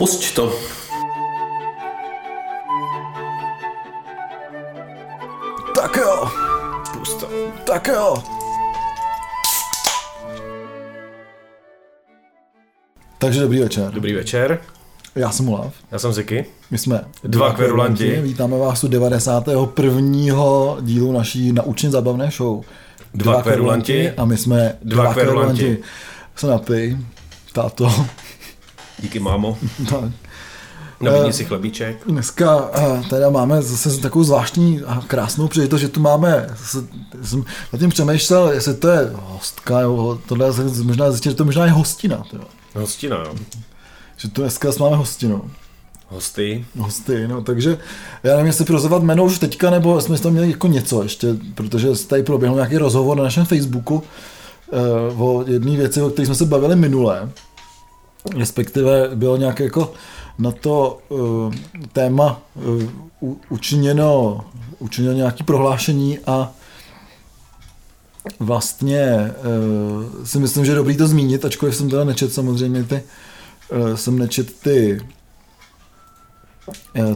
Pusť to. Tak jo. Pusť to. Tak jo. Takže dobrý večer. Dobrý večer. Já jsem Olaf. Já jsem Ziki. My jsme Dva Querulanti. Vítáme vás u 91. dílu naší naučně zábavné show. Dva Querulanti. A my jsme Dva Querulanti. Se napij, táto. Díky, mámo. Tak. Nabídni si chlebíček. Dneska teda máme zase takovou zvláštní a krásnou příležitost, že tu máme, jsem nad tím přemýšlel, jestli to je hostka, jo, tohle jsem možná zjistil, že to možná je hostina. Teda. Hostina, jo. Že tu dneska máme hostinu. Hosty, no, takže já nevím, jestli prozovat jméno už teďka, nebo jsme tam měli jako něco ještě, protože tady proběhl nějaký rozhovor na našem Facebooku o jedné věci, o které jsme se bavili minule. Respektive bylo nějak jako na to téma učiněno nějaké prohlášení a vlastně si myslím, že je dobrý to zmínit, ačkoliv jsem teda nečet samozřejmě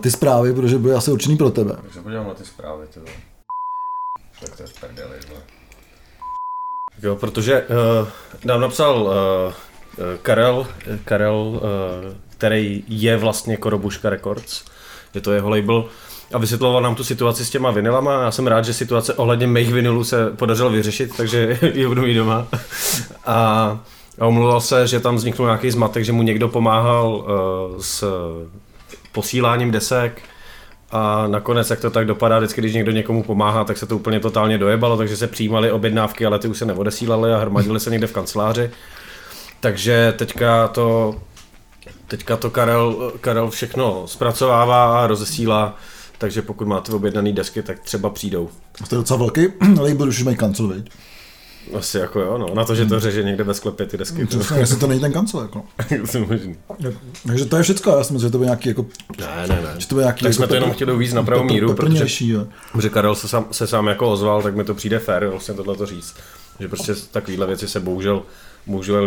ty zprávy, protože byly asi určený pro tebe. Takže podívám na ty zprávy, tyhle. Tak to je prdeli, hle. Jo, protože nám napsal Karel, který je vlastně Korobuška Records, je to jeho label, a vysvětloval nám tu situaci s těma vinylama. Já jsem rád, že situace ohledně mých vinylů se podařilo vyřešit, takže je budu mít doma. A omlouval se, že tam vzniknul nějaký zmatek, že mu někdo pomáhal s posíláním desek a nakonec, jak to tak dopadá, vždycky, když někdo někomu pomáhá, tak se to úplně totálně dojebalo, takže se přijímaly objednávky, ale ty už se neodesílaly a hromadily se někde v kanceláři. Takže teďka to Karel všechno zpracovává a rozesílá, takže pokud máte objednané desky, tak třeba přijdou. To je docela velký, ale i budu už mají kancel, viď? Asi jako jo, no. Na to, že to řeže někde ve sklepě ty desky. Přesně, jestli to není ten kancel, jako. Takže to je všecko, já si myslím, že to bude nějaký jako... Ne. Že to bude nějaký, tak jako jsme to jenom chtěli uvíct na pravou míru, protože Karel se sám jako ozval, tak mi to přijde fér vlastně tohleto říct. Že prostě takovýhle věci se bohužel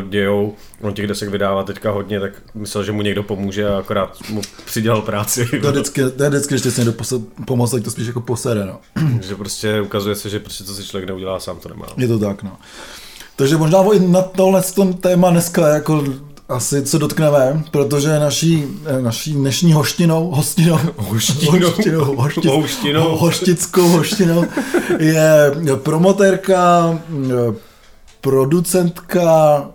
dějou, on těch desek vydává teďka hodně, tak myslel, že mu někdo pomůže a akorát mu přidělal práci. To je vždycky, když jsi někdo pomoct, tak to spíš jako posede, no. Takže prostě ukazuje se, že prostě co si člověk neudělá, sám to nemá. Je to tak, no. Takže možná i na tohle téma dneska jako asi se dotkneme, protože naší dnešní hoštinou je promotérka, producentka,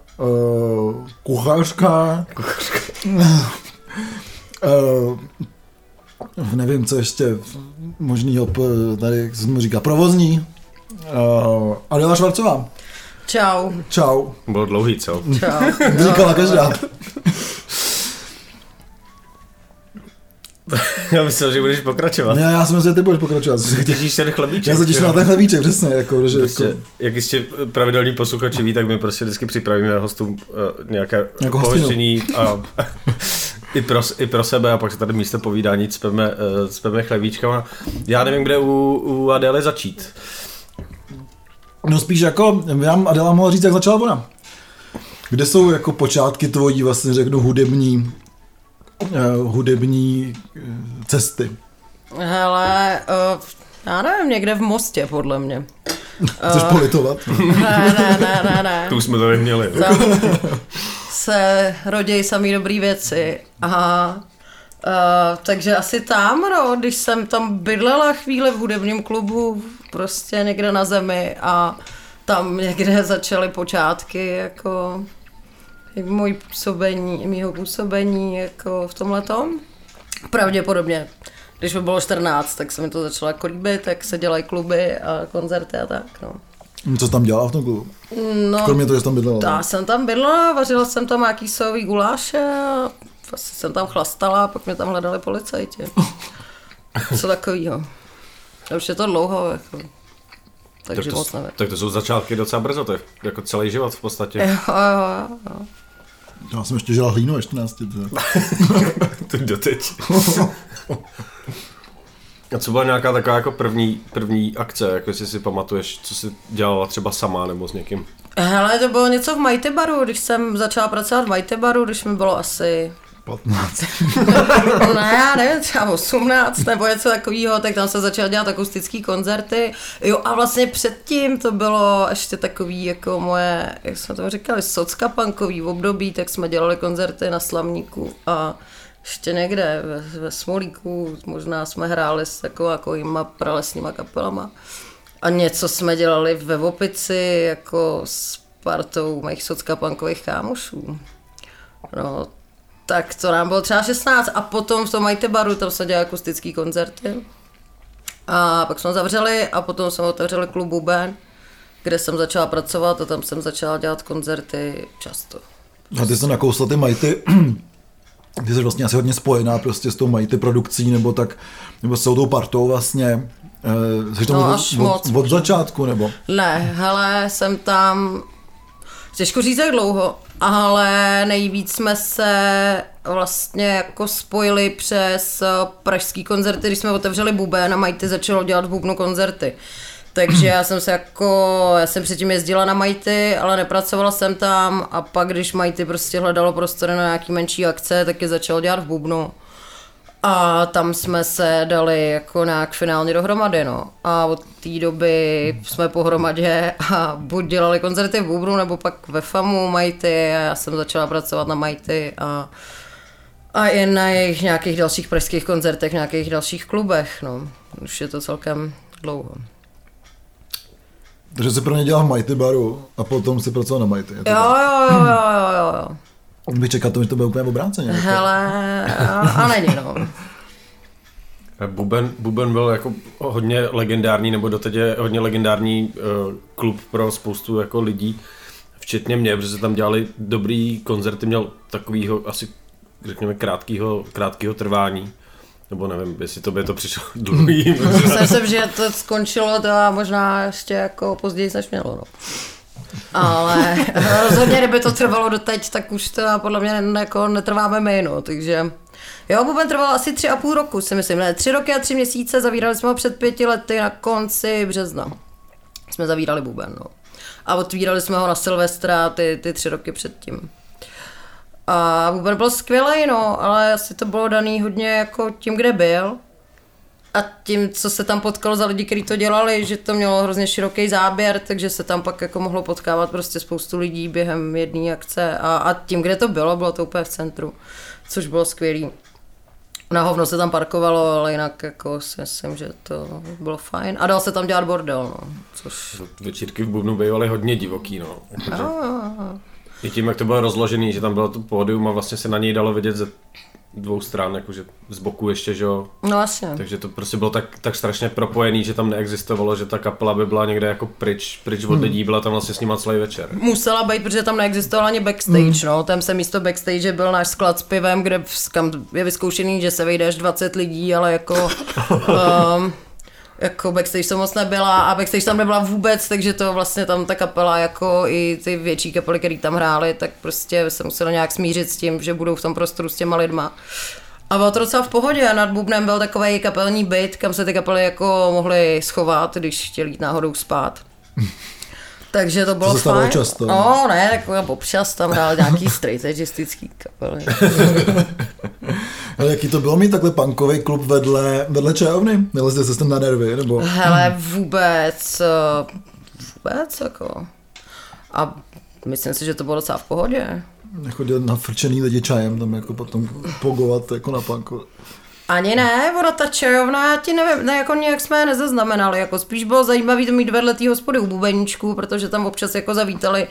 kuchařka. Nevím, co ještě možnýho, tady, jak se mu říká, provozní. Adela Švarcová. Čau. Bylo dlouhý, co? Čau. Říkala každá. Já myslel, že budeš pokračovat. Ne, já jsem myslel, že ty budeš pokračovat. Těšíš se na chlebíček? Já se těším na ten chlebíček, přesně. Jako... Jak jistě pravidelní posluchači ví, tak my prostě vždycky připravíme hostům nějaké jako pohoštění a i pro sebe a pak se tady místo povídání cpeme chlebíčkama. Já nevím, kde u Adély začít. No spíš jako, já Adela mohla říct, jak začala ona. Kde jsou jako počátky tvojí, vlastně řeknu, hudební cesty? Hele, já nevím, někde v Mostě, podle mě. Chceš politovat? Ne. To už jsme tady měli. Tam se rodějí samý dobrý věci. Aha. Takže asi tam, no, když jsem tam bydlela chvíli v hudebním klubu, prostě někde na zemi a tam někde začaly počátky, jako... mýho působení jako v tomhletom. Pravděpodobně, když by bylo 14, tak se mi to začalo jako líbit, tak se dělají kluby a koncerty a tak, no. Co jsi tam dělala v tom klubu? No, kromě toho, že jsi tam bydlela. Já jsem tam bydlela, vařila jsem tam nějaký sojový guláše a asi jsem tam chlastala, pak mě tam hledali policajti. Co takovýho. A už je to dlouho, jako. Tak to jsou začátky docela brzo, to je jako celý život v podstatě. Jo. Já jsem ještě žila hlínu ve 14. To doteď. A co byla nějaká taková jako první akce, jako jestli si pamatuješ, co jsi dělala třeba sama nebo s někým? Hele, to bylo něco v Mighty Baru, když jsem začala pracovat v Mighty Baru, když mi bylo asi 15. Ne, já nevím, třeba 18 nebo něco takového, tak tam se začal dělat akustický koncerty. Jo, a vlastně předtím to bylo ještě takový jako moje, jak jsme to říkali, sockapunkový období, tak jsme dělali koncerty na Slamníku a ještě někde ve Smolíku, možná jsme hráli s takovýma pralesníma kapelama. A něco jsme dělali ve Vopici jako s partou mých sockapunkových kámošů. No, tak to nám bylo třeba 16 a potom v tom Mighty Baru, tam se dělali akustický koncerty. A pak jsme zavřeli a potom jsme otevřeli klub Buben, kde jsem začala pracovat a tam jsem začala dělat koncerty často. A ty jsi nakousla ty Mighty, ty jsi vlastně asi hodně spojená prostě s tou Mighty produkcí nebo tak, nebo s tou partou vlastně. Jsi tam no od začátku nebo? Ne, hele, jsem tam, těžko říct jak dlouho, ale nejvíc jsme se vlastně jako spojili přes pražský koncerty, když jsme otevřeli Buben a Mighty začalo dělat v Bubnu koncerty. Takže já jsem předtím jezdila na Mighty, ale nepracovala jsem tam a pak, když Mighty prostě hledalo prostory na nějaký menší akce, tak je začalo dělat v Bubnu. A tam jsme se dali jako nějak finálně dohromady, no. A od té doby jsme pohromadě a buď dělali koncerty v Bubnu, nebo pak ve FAMU Mighty a já jsem začala pracovat na Mighty a i na jejich nějakých dalších pražských koncertech, nějakých dalších klubech, no. Už je to celkem dlouho. Takže jsi pro ně dělal v Mighty Baru a potom si pracoval na Mighty. Jo. Bych čekal to, že to bude úplně obráceně. Hele, a není, no. Buben byl jako hodně legendární, nebo doteď je hodně legendární klub pro spoustu jako lidí, včetně mě, protože tam dělali dobrý koncerty, měl takovýho asi, řekněme, krátkýho trvání. Nebo nevím, jestli to by to přišlo dlouhý. Myslím, že to skončilo to a možná ještě jako později než mělo, no. Ale rozhodně, kdyby to trvalo doteď, tak už to podle mě jako netrváme my, no, takže... Jo, Buben trval asi 3,5 roku, si myslím, ne, 3 roky a 3 měsíce, zavírali jsme ho před 5 lety na konci března. Jsme zavírali Buben, no. A otvírali jsme ho na Silvestra ty 3 roky předtím. A Buben byl skvělej, no, ale asi to bylo daný hodně jako tím, kde byl. A tím, co se tam potkalo za lidi, kteří to dělali, že to mělo hrozně široký záběr, takže se tam pak jako mohlo potkávat prostě spoustu lidí během jedné akce a tím, kde to bylo to úplně v centru, což bylo skvělý. Na hovno se tam parkovalo, ale jinak jako si myslím, že to bylo fajn. A dal se tam dělat bordel, no, což... Večírky v Bubnu bývaly hodně divoký, no. I tím, jak to bylo rozložený, že tam bylo to pódium a vlastně se na něj dalo vidět ze dvou stran, jakože z boku ještě, že jo. No vlastně. Takže to prostě bylo tak strašně propojený, že tam neexistovalo, že ta kapela by byla někde jako pryč od lidí, byla tam vlastně s nima celý večer. Musela být, protože tam neexistovala ani backstage, no. Tam se místo backstage byl náš sklad s pivem, kde kam je vyzkoušený, že se vejde až 20 lidí, ale jako... Jako backstage to moc nebyla a backstage tam nebyla vůbec, takže to vlastně tam ta kapela jako i ty větší kapely, které tam hrály, tak prostě se muselo nějak smířit s tím, že budou v tom prostoru s těma lidma. A bylo to docela v pohodě a nad Bubnem byl takovej kapelní byt, kam se ty kapely jako mohly schovat, když chtěli jít náhodou spát. Takže to bylo fajn. Často. No ne, tak občas tam hrál nějaký straight edgistický kapely. Ale jaký to bylo mít takhle punkový klub vedle čajovny? Nelezli jste se tam na nervy, nebo? Hele, vůbec jako. A myslím si, že to bylo docela v pohodě. Chodil na frčený lidi čajem, tam jako potom pogovat jako na punku. Ani ne, ona ta čajovna, já ti nevím, ne, jako nějak jsme je nezaznamenali, jako spíš bylo zajímavý to mít vedle té hospody u Bubeníčku, protože tam občas jako zavítali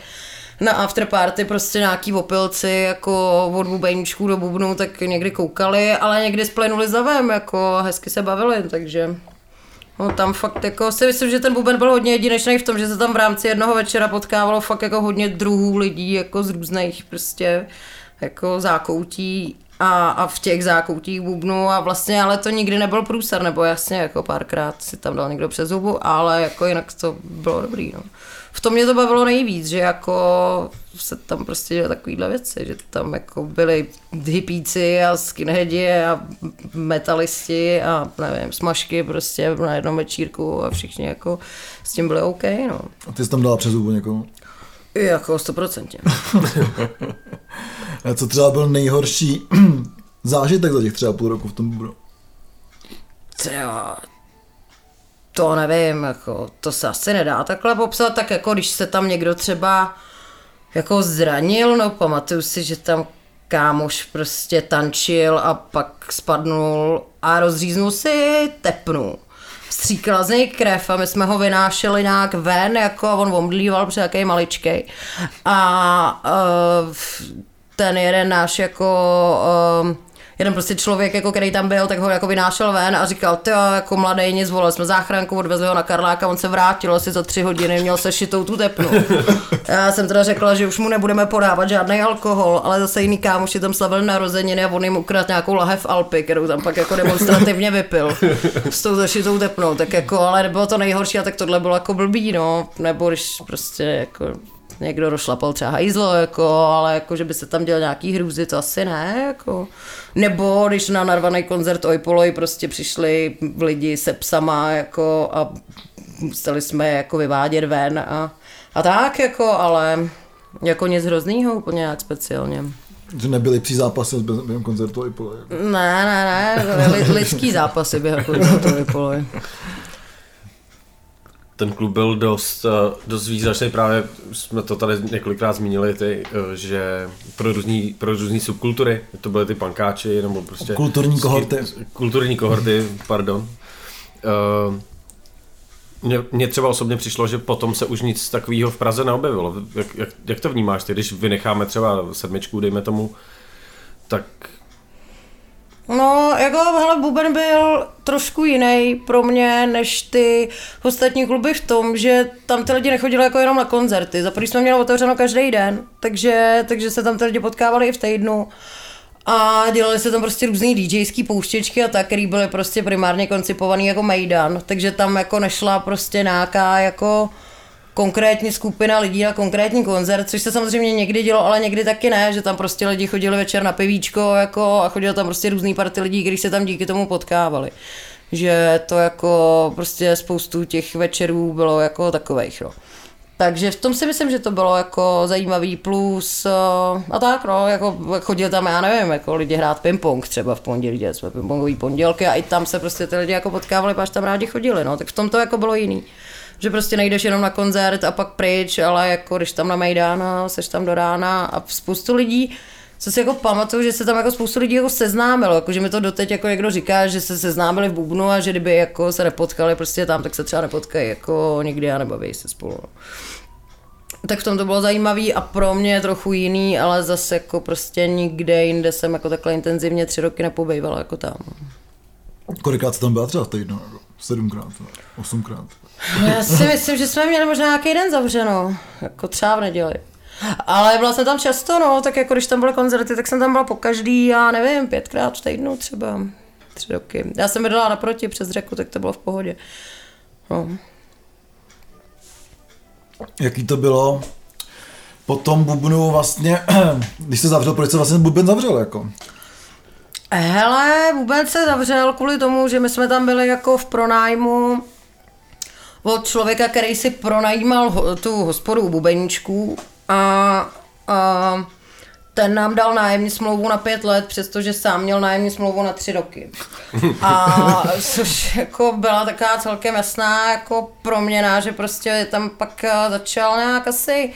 na afterparty prostě nějaký opilci, jako od Bubeníčků do Bubnu, tak někdy koukali, ale někdy splenuli zavem, jako hezky se bavili, takže no, tam fakt jako si myslím, že ten Buben byl hodně jedinečný v tom, že se tam v rámci jednoho večera potkávalo fakt jako hodně druhů lidí, jako z různých prostě jako zákoutí. A v těch zákoutích Bubnu a vlastně, ale to nikdy nebyl průser, nebo jasně, jako párkrát si tam dal někdo přes zubu, ale jako jinak to bylo dobrý, no. V tom mě to bavilo nejvíc, že jako se tam prostě dělaly takovýhle věci, že tam jako byli hippíci a skinheadi a metalisti a nevím, smažky prostě na jednom večírku a všichni jako s tím byli OK, no. A ty jsi tam dala přes zubu někomu? Jako 100%. Co třeba byl nejhorší zážitek za těch třeba půl roku v tom Bubru? To nevím, jako, to se asi nedá takhle popsat, tak jako když se tam někdo třeba jako zranil, no pamatuju si, že tam kámoš prostě tančil a pak spadnul a rozříznul si tepnu. Stříkala z něj krev a my jsme ho vynášeli nějak ven, jako a on omdlíval, protože takový maličkej. A ten jeden náš jako... Jeden prostě člověk, jako, který tam byl, tak ho jako vynášel ven a říkal, ty jako mladej nic, volali jsme záchranku, odvezli ho na Karláka, on se vrátil asi za 3 hodiny, měl se šitou tu tepnu. Já jsem teda řekla, že už mu nebudeme podávat žádný alkohol, ale zase jiný kámoši tam slavil narozeniny a on jim ukradl nějakou lahev Alpy, kterou tam pak jako demonstrativně vypil s tou zašitou tepnou, tak jako, ale nebylo to nejhorší a tak tohle bylo jako blbý, no, nebo když prostě jako... Někdo rošlapal třeba hajzlo, jako, ale jako, že by se tam dělal nějaký hrůzy, to asi ne. Jako. Nebo když na narvaný koncert Ojpoloj prostě přišli lidi se psama jako, a museli jsme je jako vyvádět ven a tak, jako, ale jako nic hroznýho úplně nějak speciálně. Že nebyly psí zápasy během koncertu Ojpoloj? Jako. Ne, lidský zápasy během koncertu Ojpoloj. Ten klub byl dost význačný, právě jsme to tady několikrát zmínili, ty, že pro různý subkultury, to byly ty pankáči, nebo prostě... Kulturní kohorty, pardon. Mně třeba osobně přišlo, že potom se už nic takového v Praze neobjevilo. Jak to vnímáš ty, když vynecháme třeba 7, dejme tomu, tak... No, jako, hele, Buben byl trošku jiný pro mě než ty ostatní kluby v tom, že tam ty lidi nechodili jako jenom na koncerty. Za první jsme měli otevřeno každý den, takže se tam ty lidi potkávali i v týdnu. A dělali se tam prostě různý DJský pouštěčky a tak, který byly prostě primárně koncipovaný jako mejdan. Takže tam jako nešla prostě nějaká jako konkrétní skupina lidí na konkrétní koncert, což se samozřejmě někdy dělo, ale někdy taky ne, že tam prostě lidi chodili večer na pivíčko jako, a chodili tam prostě různý party lidí, kteří se tam díky tomu potkávali. Že to jako prostě spoustu těch večerů bylo jako takovejch, no. Takže v tom si myslím, že to bylo jako zajímavý plus a tak, no, jako chodili tam, já nevím, jako lidi hrát ping-pong třeba v pondělí, jsme ping-pongový pondělky a i tam se prostě ty lidi jako potkávali, až tam rádi chodili, no, tak v tom to jako bylo jiný. Že prostě nejdeš jenom na koncert a pak pryč, ale jako jdeš tam na mejdán a seš tam do rána a spoustu lidí, co si jako pamatuju, že se tam jako spoustu lidí jako seznámilo, jako že mi to doteď jako někdo říká, že se seznámili v Bubnu a že kdyby jako se nepotkali prostě tam, tak se třeba nepotkají jako nikdy a nebaví se spolu. Tak v tom to bylo zajímavý a pro mě trochu jiný, ale zase jako prostě nikde jinde jsem jako takhle intenzivně 3 roky nepobejvala jako tam. Kolikrát jsi tam byla třeba v týdnu? 7krát, 8krát? Já si myslím, že jsme měli možná nějaký den zavřeno, jako třeba v neděli. Ale byla jsem tam často, no, tak jako když tam byly koncerty, tak jsem tam byla po každý, já nevím, 5krát v týdnu třeba, 3 roky. Já jsem bydlela naproti přes řeku, tak to bylo v pohodě. No. Jaký to bylo po tom Bubnu vlastně, když se zavřel, proč se vlastně Buben zavřel jako? Hele, Buben se zavřel kvůli tomu, že my jsme tam byli jako v pronájmu od člověka, který si pronajímal tu hospodu u Bubeníčků a ten nám dal nájemní smlouvu na 5 let, přestože sám měl nájemní smlouvu na 3 roky. A což jako byla taková celkem jasná jako proměna, že prostě tam pak začal nějak asi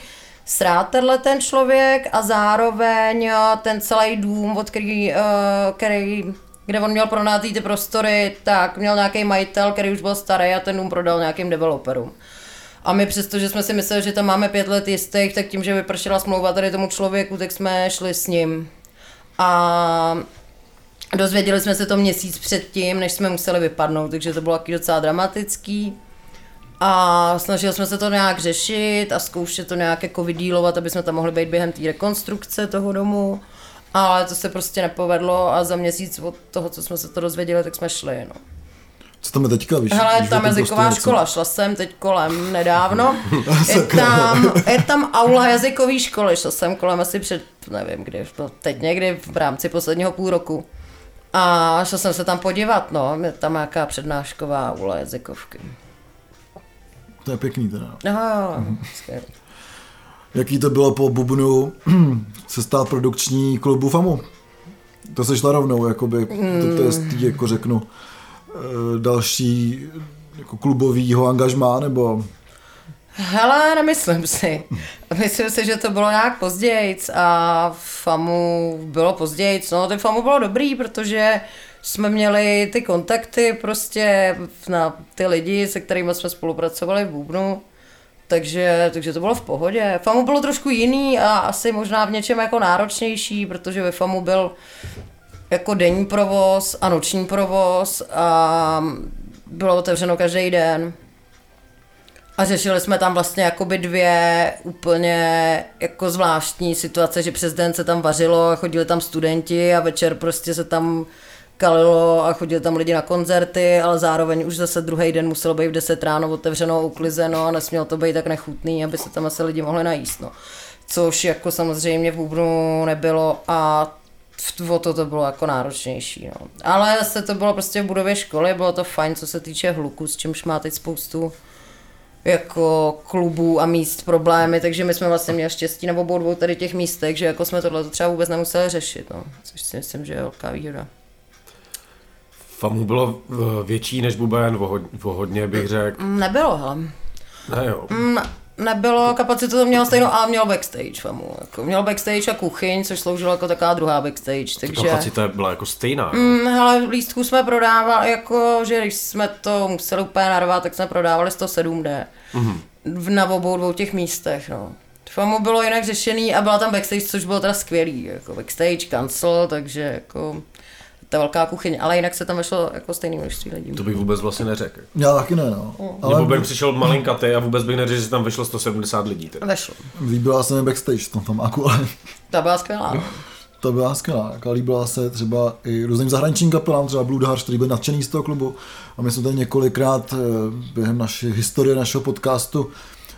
srát tenhle ten člověk a zároveň ten celý dům, od který kde on měl pronajatý ty prostory, tak měl nějaký majitel, který už byl starý a ten dům prodal nějakým developerům. A my přesto, že jsme si mysleli, že tam máme 5 let jistých, tak tím, že vypršela smlouva tady tomu člověku, tak jsme šli s ním. A dozvěděli jsme se to měsíc předtím, než jsme museli vypadnout, takže to bylo taky docela dramatický. A snažili jsme se to nějak řešit a zkoušet to nějak jako vydílovat, aby jsme tam mohli být během té rekonstrukce toho domu. Ale to se prostě nepovedlo a za měsíc od toho, co jsme se to dozvěděli, tak jsme šli, no. Co tam je teďka? Víš, hele, tam jazyková škola, šla jsem teď kolem nedávno. je tam aula jazykové školy, šla jsem kolem asi před, nevím kdy, teď někdy v rámci posledního půl roku. A šla jsem se tam podívat, no, je tam nějaká přednášková aula jazykovky. To je pěkný teda. Aha, skvělý. jaký to bylo po bubnu se stát produkční klubu FAMU. To se šla rovnou, jakoby, to je jako řeknu, další jako klubovýho angažmá, nebo... Hele, nemyslím si. Myslím si, že to bylo nějak pozdějc a FAMU bylo pozdějc. No, ty FAMU bylo dobrý, protože jsme měli ty kontakty prostě na ty lidi, se kterými jsme spolupracovali v bubnu. Takže to bylo v pohodě. FAMU bylo trošku jiný a asi možná v něčem jako náročnější, protože ve FAMU byl jako denní provoz a noční provoz a bylo otevřeno každý den. A řešili jsme tam vlastně jakoby dvě úplně jako zvláštní situace, že přes den se tam vařilo a chodili tam studenti a večer prostě se tam kalilo a chodili tam lidi na koncerty, ale zároveň už zase druhý den muselo být v 10 ráno otevřeno, uklizeno a nesmělo to být tak nechutný, aby se tam asi lidi mohli najíst, no. Což jako samozřejmě v bubnu nebylo a o to bylo jako náročnější, no. Ale zase to bylo prostě v budově školy, bylo to fajn, co se týče hluku, s čímž má teď spoustu jako klubů a míst problémy, takže my jsme vlastně měli štěstí na obou dvou tady těch místech, že jako jsme tohle třeba vůbec nemuseli řešit, no. Což si myslím, že je velká výhoda. FAMU bylo větší než Buben, vohodně bych řekl. Nebylo, hele. Ne, jo. Nebylo, kapacitu to mělo stejnou, ale mělo backstage FAMU. Jako, mělo backstage a kuchyň, což sloužilo jako taková druhá backstage, takže... Kapacita byla jako stejná. Hele, lístku jsme prodávali, jako, že když jsme to museli úplně narvat, tak jsme prodávali 107D. Mm-hmm. Na obou dvou těch místech, no. FAMU bylo jinak řešený a byla tam backstage, což bylo teda skvělý, jako backstage, kancel, takže jako... ta velká kuchyň, ale jinak se tam vešlo jako stejný množství lidí. To bych vůbec vlastně neřekl. Já taky ne, no. Nebo bych přišel malinkatý a vůbec bych neřekl, že tam vešlo 170 lidí. Teda. Vešlo. Líbila se mi backstage v tom Aku, ale... Ta byla skvělá. No. Ta byla skvělá, jako líbila se třeba i různým zahraničním kapelám, třeba Bloodhound, který byl nadšený z toho klubu. A my jsme tady několikrát během naší historie, našeho podcastu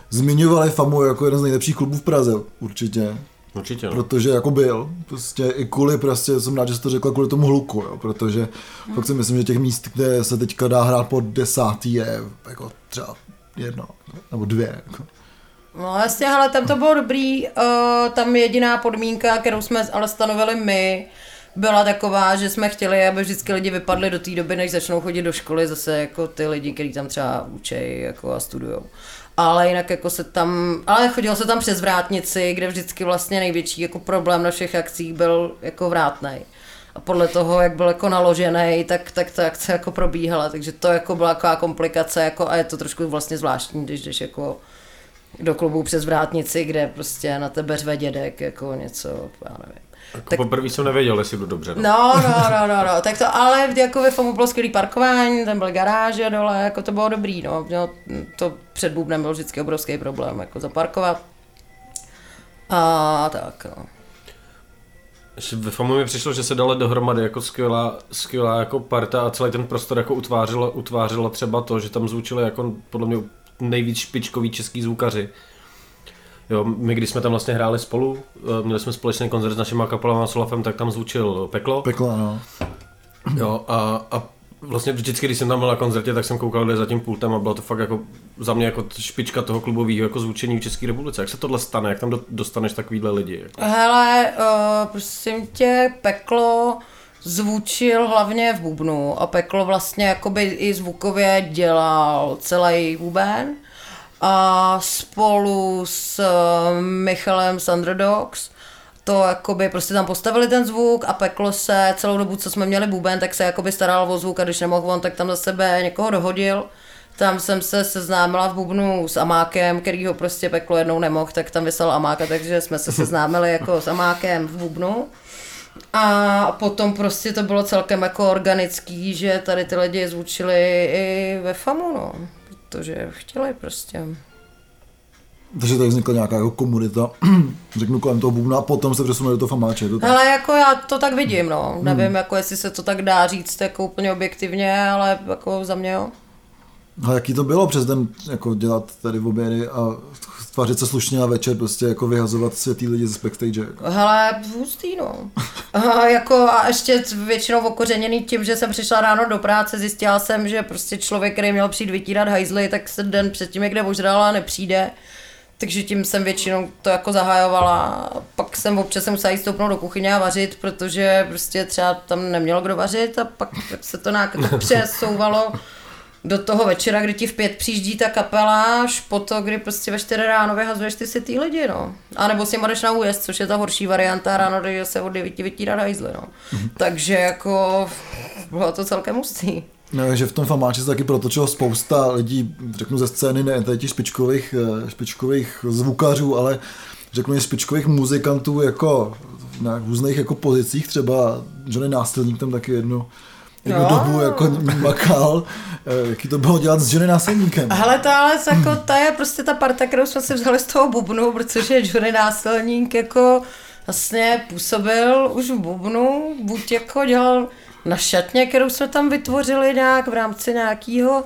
zmiňovali FAMU jako jeden z nejlepších klubů v Praze, určitě. Určitě, no. Protože jako byl, prostě i kvůli, prostě jsem rád, že jsi to řekla, kvůli tomu hluku, jo, protože fakt si myslím, že těch míst, kde se teďka dá hrát po 10 je jako třeba 1 nebo 2. Jako. No jasně, hele, tam to bylo dobrý, tam jediná podmínka, kterou jsme ale stanovili my, byla taková, že jsme chtěli, aby vždycky lidi vypadli do té doby, než začnou chodit do školy, zase jako ty lidi, kteří tam třeba učejí jako a studujou. Ale jinak jako se tam, ale chodilo se tam přes vrátnici, kde vždycky vlastně největší jako problém na všech akcích byl jako vrátnej. A podle toho, jak byl jako naložený, tak ta akce jako probíhala, takže to jako byla taková komplikace jako a je to trošku vlastně zvláštní, když jdeš jako do klubu přes vrátnici, kde prostě na tebe řve dědek jako něco, já nevím. Jako tak, poprvé jsem nevěděl, jestli budu dobře. No, tak to, ale jako ve FAMU bylo skvělý parkování, tam byly garáže dole, jako to bylo dobrý, no. To před bubnem byl vždycky obrovský problém, jako zaparkovat. A tak, no. Ve FAMU mi přišlo, že se dala dohromady jako skvělá jako parta a celý ten prostor jako utvářela třeba to, že tam zvučili jako podle mě nejvíc špičkoví český zvukaři. Jo, my když jsme tam vlastně hráli spolu, měli jsme společný koncert s našima kapelama s Olafem, tak tam zvučil Peklo. Peklo, ano. Jo, a vlastně vždycky, když jsem tam byl na koncertě, tak jsem koukal, kde je za tím pultem a bylo to fakt jako za mě jako špička toho klubového jako zvučení v České republice. Jak se tohle stane? Jak tam dostaneš takovýhle lidi? Jako? Hele, prosím tě, Peklo zvučil hlavně v bubnu a Peklo vlastně jakoby i zvukově dělal celý buben. A spolu s Michalem Sandrodox to jakoby prostě tam postavili ten zvuk a Peklo se celou dobu, co jsme měli buben, tak se jakoby staral o zvuk a když nemohl on, tak tam za sebe někoho dohodil. Tam jsem se seznámila v bubnu s Amákem, který ho prostě Peklo jednou nemohl, tak tam vyslal Amáka, takže jsme se seznámili jako s Amákem v bubnu. A potom prostě to bylo celkem jako organický, že tady ty lidi zvučili i ve FAMU, no. Protože chtěli prostě. Takže tak vznikla nějaká jako komunita, řeknu kolem toho bubna, a potom se přesunuli do toho famáče. Ale jako já to tak vidím, no. Nevím, jako jestli se to tak dá říct jako úplně objektivně, ale jako za mě jo. A jaký to bylo přes den jako dělat tady v obědy a tvářit se slušně a večer prostě jako vyhazovat světý lidi z backstage? Jako. Hele, hustý, no. Jako a ještě většinou okořeněný tím, že jsem přišla ráno do práce, zjistila jsem, že prostě člověk, který měl přijít vytírat hajzly, tak se den předtím, jak jde ožrala a nepřijde. takže tím jsem většinou to jako zahajovala. Pak jsem občas musela jít stoupnout do kuchyně a vařit, protože prostě třeba tam nemělo kdo vařit a pak se to nějak přesouvalo do toho večera, kdy ti v 5 přijíždí ta kapela, až po to, kdy prostě ve 4 ráno vyhazuješ ty si ty lidi, no. A nebo si jdeš na újezd, což je ta horší varianta, ráno jde se od 9 vytírá na jízle, no. Takže jako bylo to celkem hustý. No, že v tom famáči se taky protočilo spousta lidí, řeknu ze scény, ne tady těch špičkových zvukařů, ale řeknu i špičkových muzikantů jako na různých jako pozicích, třeba Johnny Násilník tam taky jednu dobu jako makal, jaký to bylo dělat s Johnny Násilníkem. Hele, ta je prostě ta parta, kterou jsme si vzali z toho bubnu, protože Johnny Násilník jako vlastně působil už v bubnu, buď jako dělal na šatně, kterou jsme tam vytvořili nějak v rámci nějakého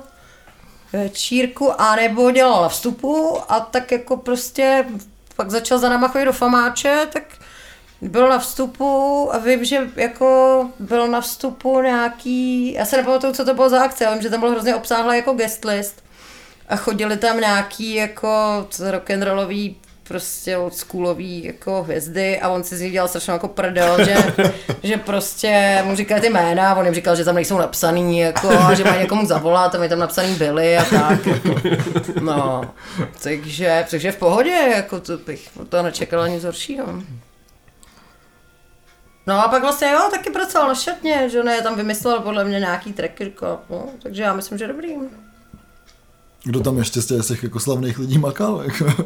večírku, anebo dělal na vstupu a tak jako prostě pak začal za náma chodit do famáče, tak byl na vstupu a vím, že jako byl na vstupu nějaký, já se nepamatuju, co to bylo za akce, já vím, že tam byl hrozně obsáhlý jako guest list a chodili tam nějaký jako rock'n'rollový prostě oldschoolový jako hvězdy a on si z nich dělal strašně jako prdel, že prostě mu říkali ty jména a on jim říkal, že tam nejsou napsaný jako a že mají někomu zavolat a my tam napsaný byli a tak jako. No, takže v pohodě, jako to bych to nečekala nic horšího. No a pak vlastně jo, taky pracoval na šatně, že ne, tam vymyslel podle mě nějaký tracky, no, takže já myslím, že dobrý. Kdo tam ještě z těch jako slavných lidí makal? Jako?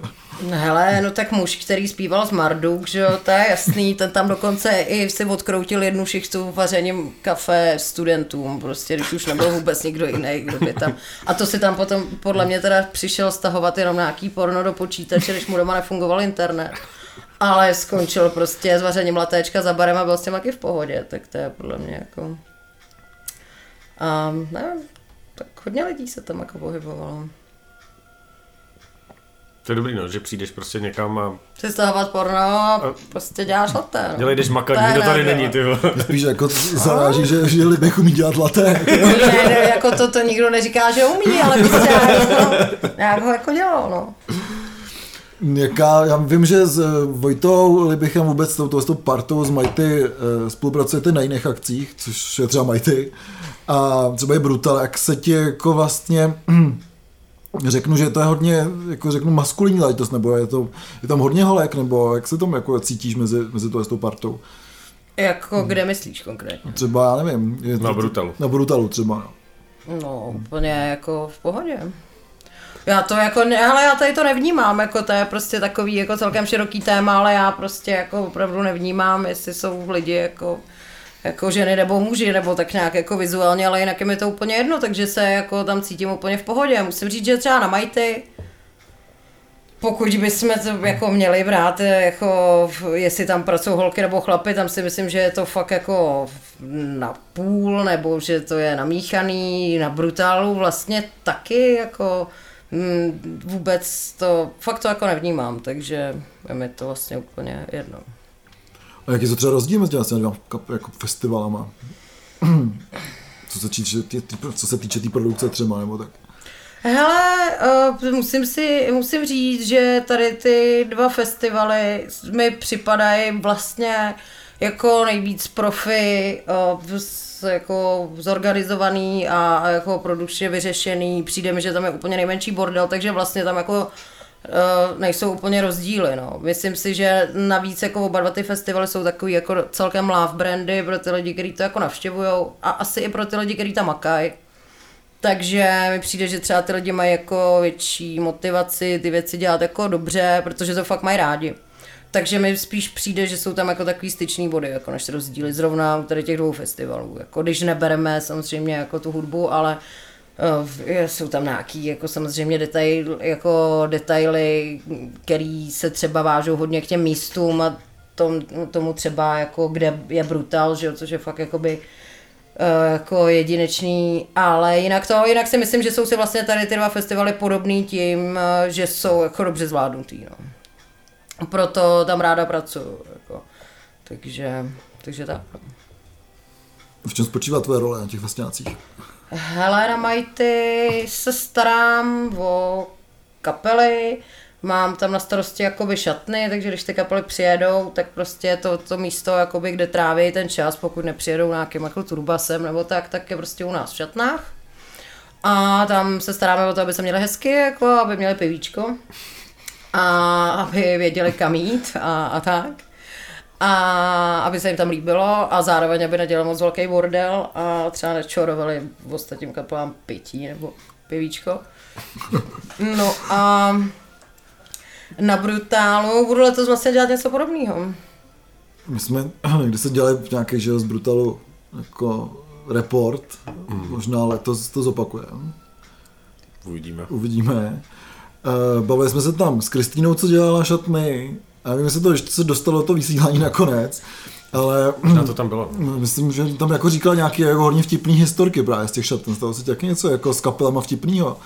Hele, no tak muž, který zpíval z Marduk, že jo, to je jasný, ten tam dokonce i si odkroutil jednu šichtu vařením kafe studentům, prostě, když už nebyl vůbec nikdo jiný, kdo by tam. A to si tam potom, podle mě teda přišel stahovat jenom nějaký porno do počítače, když mu doma nefungoval internet. Ale skončil prostě s vařením latéčka za barem a byl s těma taky v pohodě, tak to je podle mě jako... A nevím, tak hodně lidí se tam jako pohybovalo. To je dobrý, no, že přijdeš prostě někam a... Chci stávat porno a prostě děláš laté. No. Jdeš makat, nikdo tady není, ty vole. Spíš jako zaráží, že lidé umí dělat laté. Ne, jako to nikdo neříká, že umí, ale prostě nějak ho jako dělal, no. Já vím, že s Vojtou Libichem vůbec s tou partou z Mighty spolupracujete na jiných akcích, což je třeba Mighty a třeba je Brutal, jak se ti jako vlastně řeknu, že to je hodně jako řeknu maskulinní záležitost, nebo je tam hodně holek, nebo jak se tam jako cítíš mezi tou partou? Jako kde myslíš konkrétně? Třeba, já nevím. Na Brutalu. Na Brutalu třeba. No úplně jako v pohodě. Já to jako, ale já tady to nevnímám, jako to je prostě takový jako celkem široký téma, ale já prostě jako opravdu nevnímám, jestli jsou lidi jako ženy nebo muži, nebo tak nějak jako vizuálně, ale jinak je mi to úplně jedno, takže se jako tam cítím úplně v pohodě. Musím říct, že třeba na Mighty, pokud bychom to jako měli brát, jako jestli tam pracují holky nebo chlapy, tam si myslím, že je to fakt jako na půl, nebo že to je namíchaný, na Brutálu vlastně taky jako... vůbec to, fakt to jako nevnímám, takže je mi to vlastně úplně jedno. A jaký je to třeba rozdíl mezi těmi jako festivalama? Co se týče té produkce třeba, nebo tak? Hele, musím říct, že tady ty dva festivaly mi připadají vlastně jako nejvíc profi, jako zorganizovaný a jako produkčně vyřešený. Přijde mi, že tam je úplně nejmenší bordel, takže vlastně tam jako nejsou úplně rozdíly, no. Myslím si, že navíc jako oba dva ty festivaly jsou takový jako celkem love brandy pro ty lidi, kteří to jako navštěvujou a asi i pro ty lidi, kteří tam makají. Takže mi přijde, že třeba ty lidi mají jako větší motivaci ty věci dělat jako dobře, protože to fakt mají rádi. Takže mi spíš přijde, že jsou tam jako takový styční body, jako než rozdíly zrovna tady těch dvou festivalů. Jako když nebereme samozřejmě jako tu hudbu, ale jsou tam nějaký jako samozřejmě detaily, který se třeba vážou hodně k těm místům a tomu třeba jako kde je Brutal, že jo, což je fakt jakoby jako jedinečný, ale jinak si myslím, že jsou si vlastně tady ty dva festivaly podobný tím, že jsou jako dobře zvládnutý, no. Proto tam ráda pracuju, jako. Takže tak. V čem spočívá tvoje role na těch festiácích? Hele, na Mighty se starám o kapely, Mám tam na starosti jakoby šatny, takže když ty kapely přijedou, tak prostě to místo, jakoby, kde tráví ten čas, pokud nepřijedou nějakým jako turbasem nebo tak, tak je prostě u nás v šatnách. A tam se staráme o to, aby se měli hezky, jako, aby měli pivíčko a aby věděli kam jít a tak. A aby se jim tam líbilo a zároveň, aby nedělali moc velký bordel a třeba nečorovali ostatním kapelám pití nebo pivíčko. No a na Brutálu budu letos vlastně dělat něco podobného. My jsme někdy se dělali v nějaké, že z Brutalu jako report, možná letos to zopakujeme. Uvidíme. Bavili jsme se tam s Kristínou, co dělala šatny. A nevím, jestli to ještě se dostalo to vysílání nakonec, ale na to tam bylo. Myslím, že tam jako říkala nějaké jako hodně vtipný historky právě z těch šatn. Stalo se taky něco jako s kapelama vtipnýho.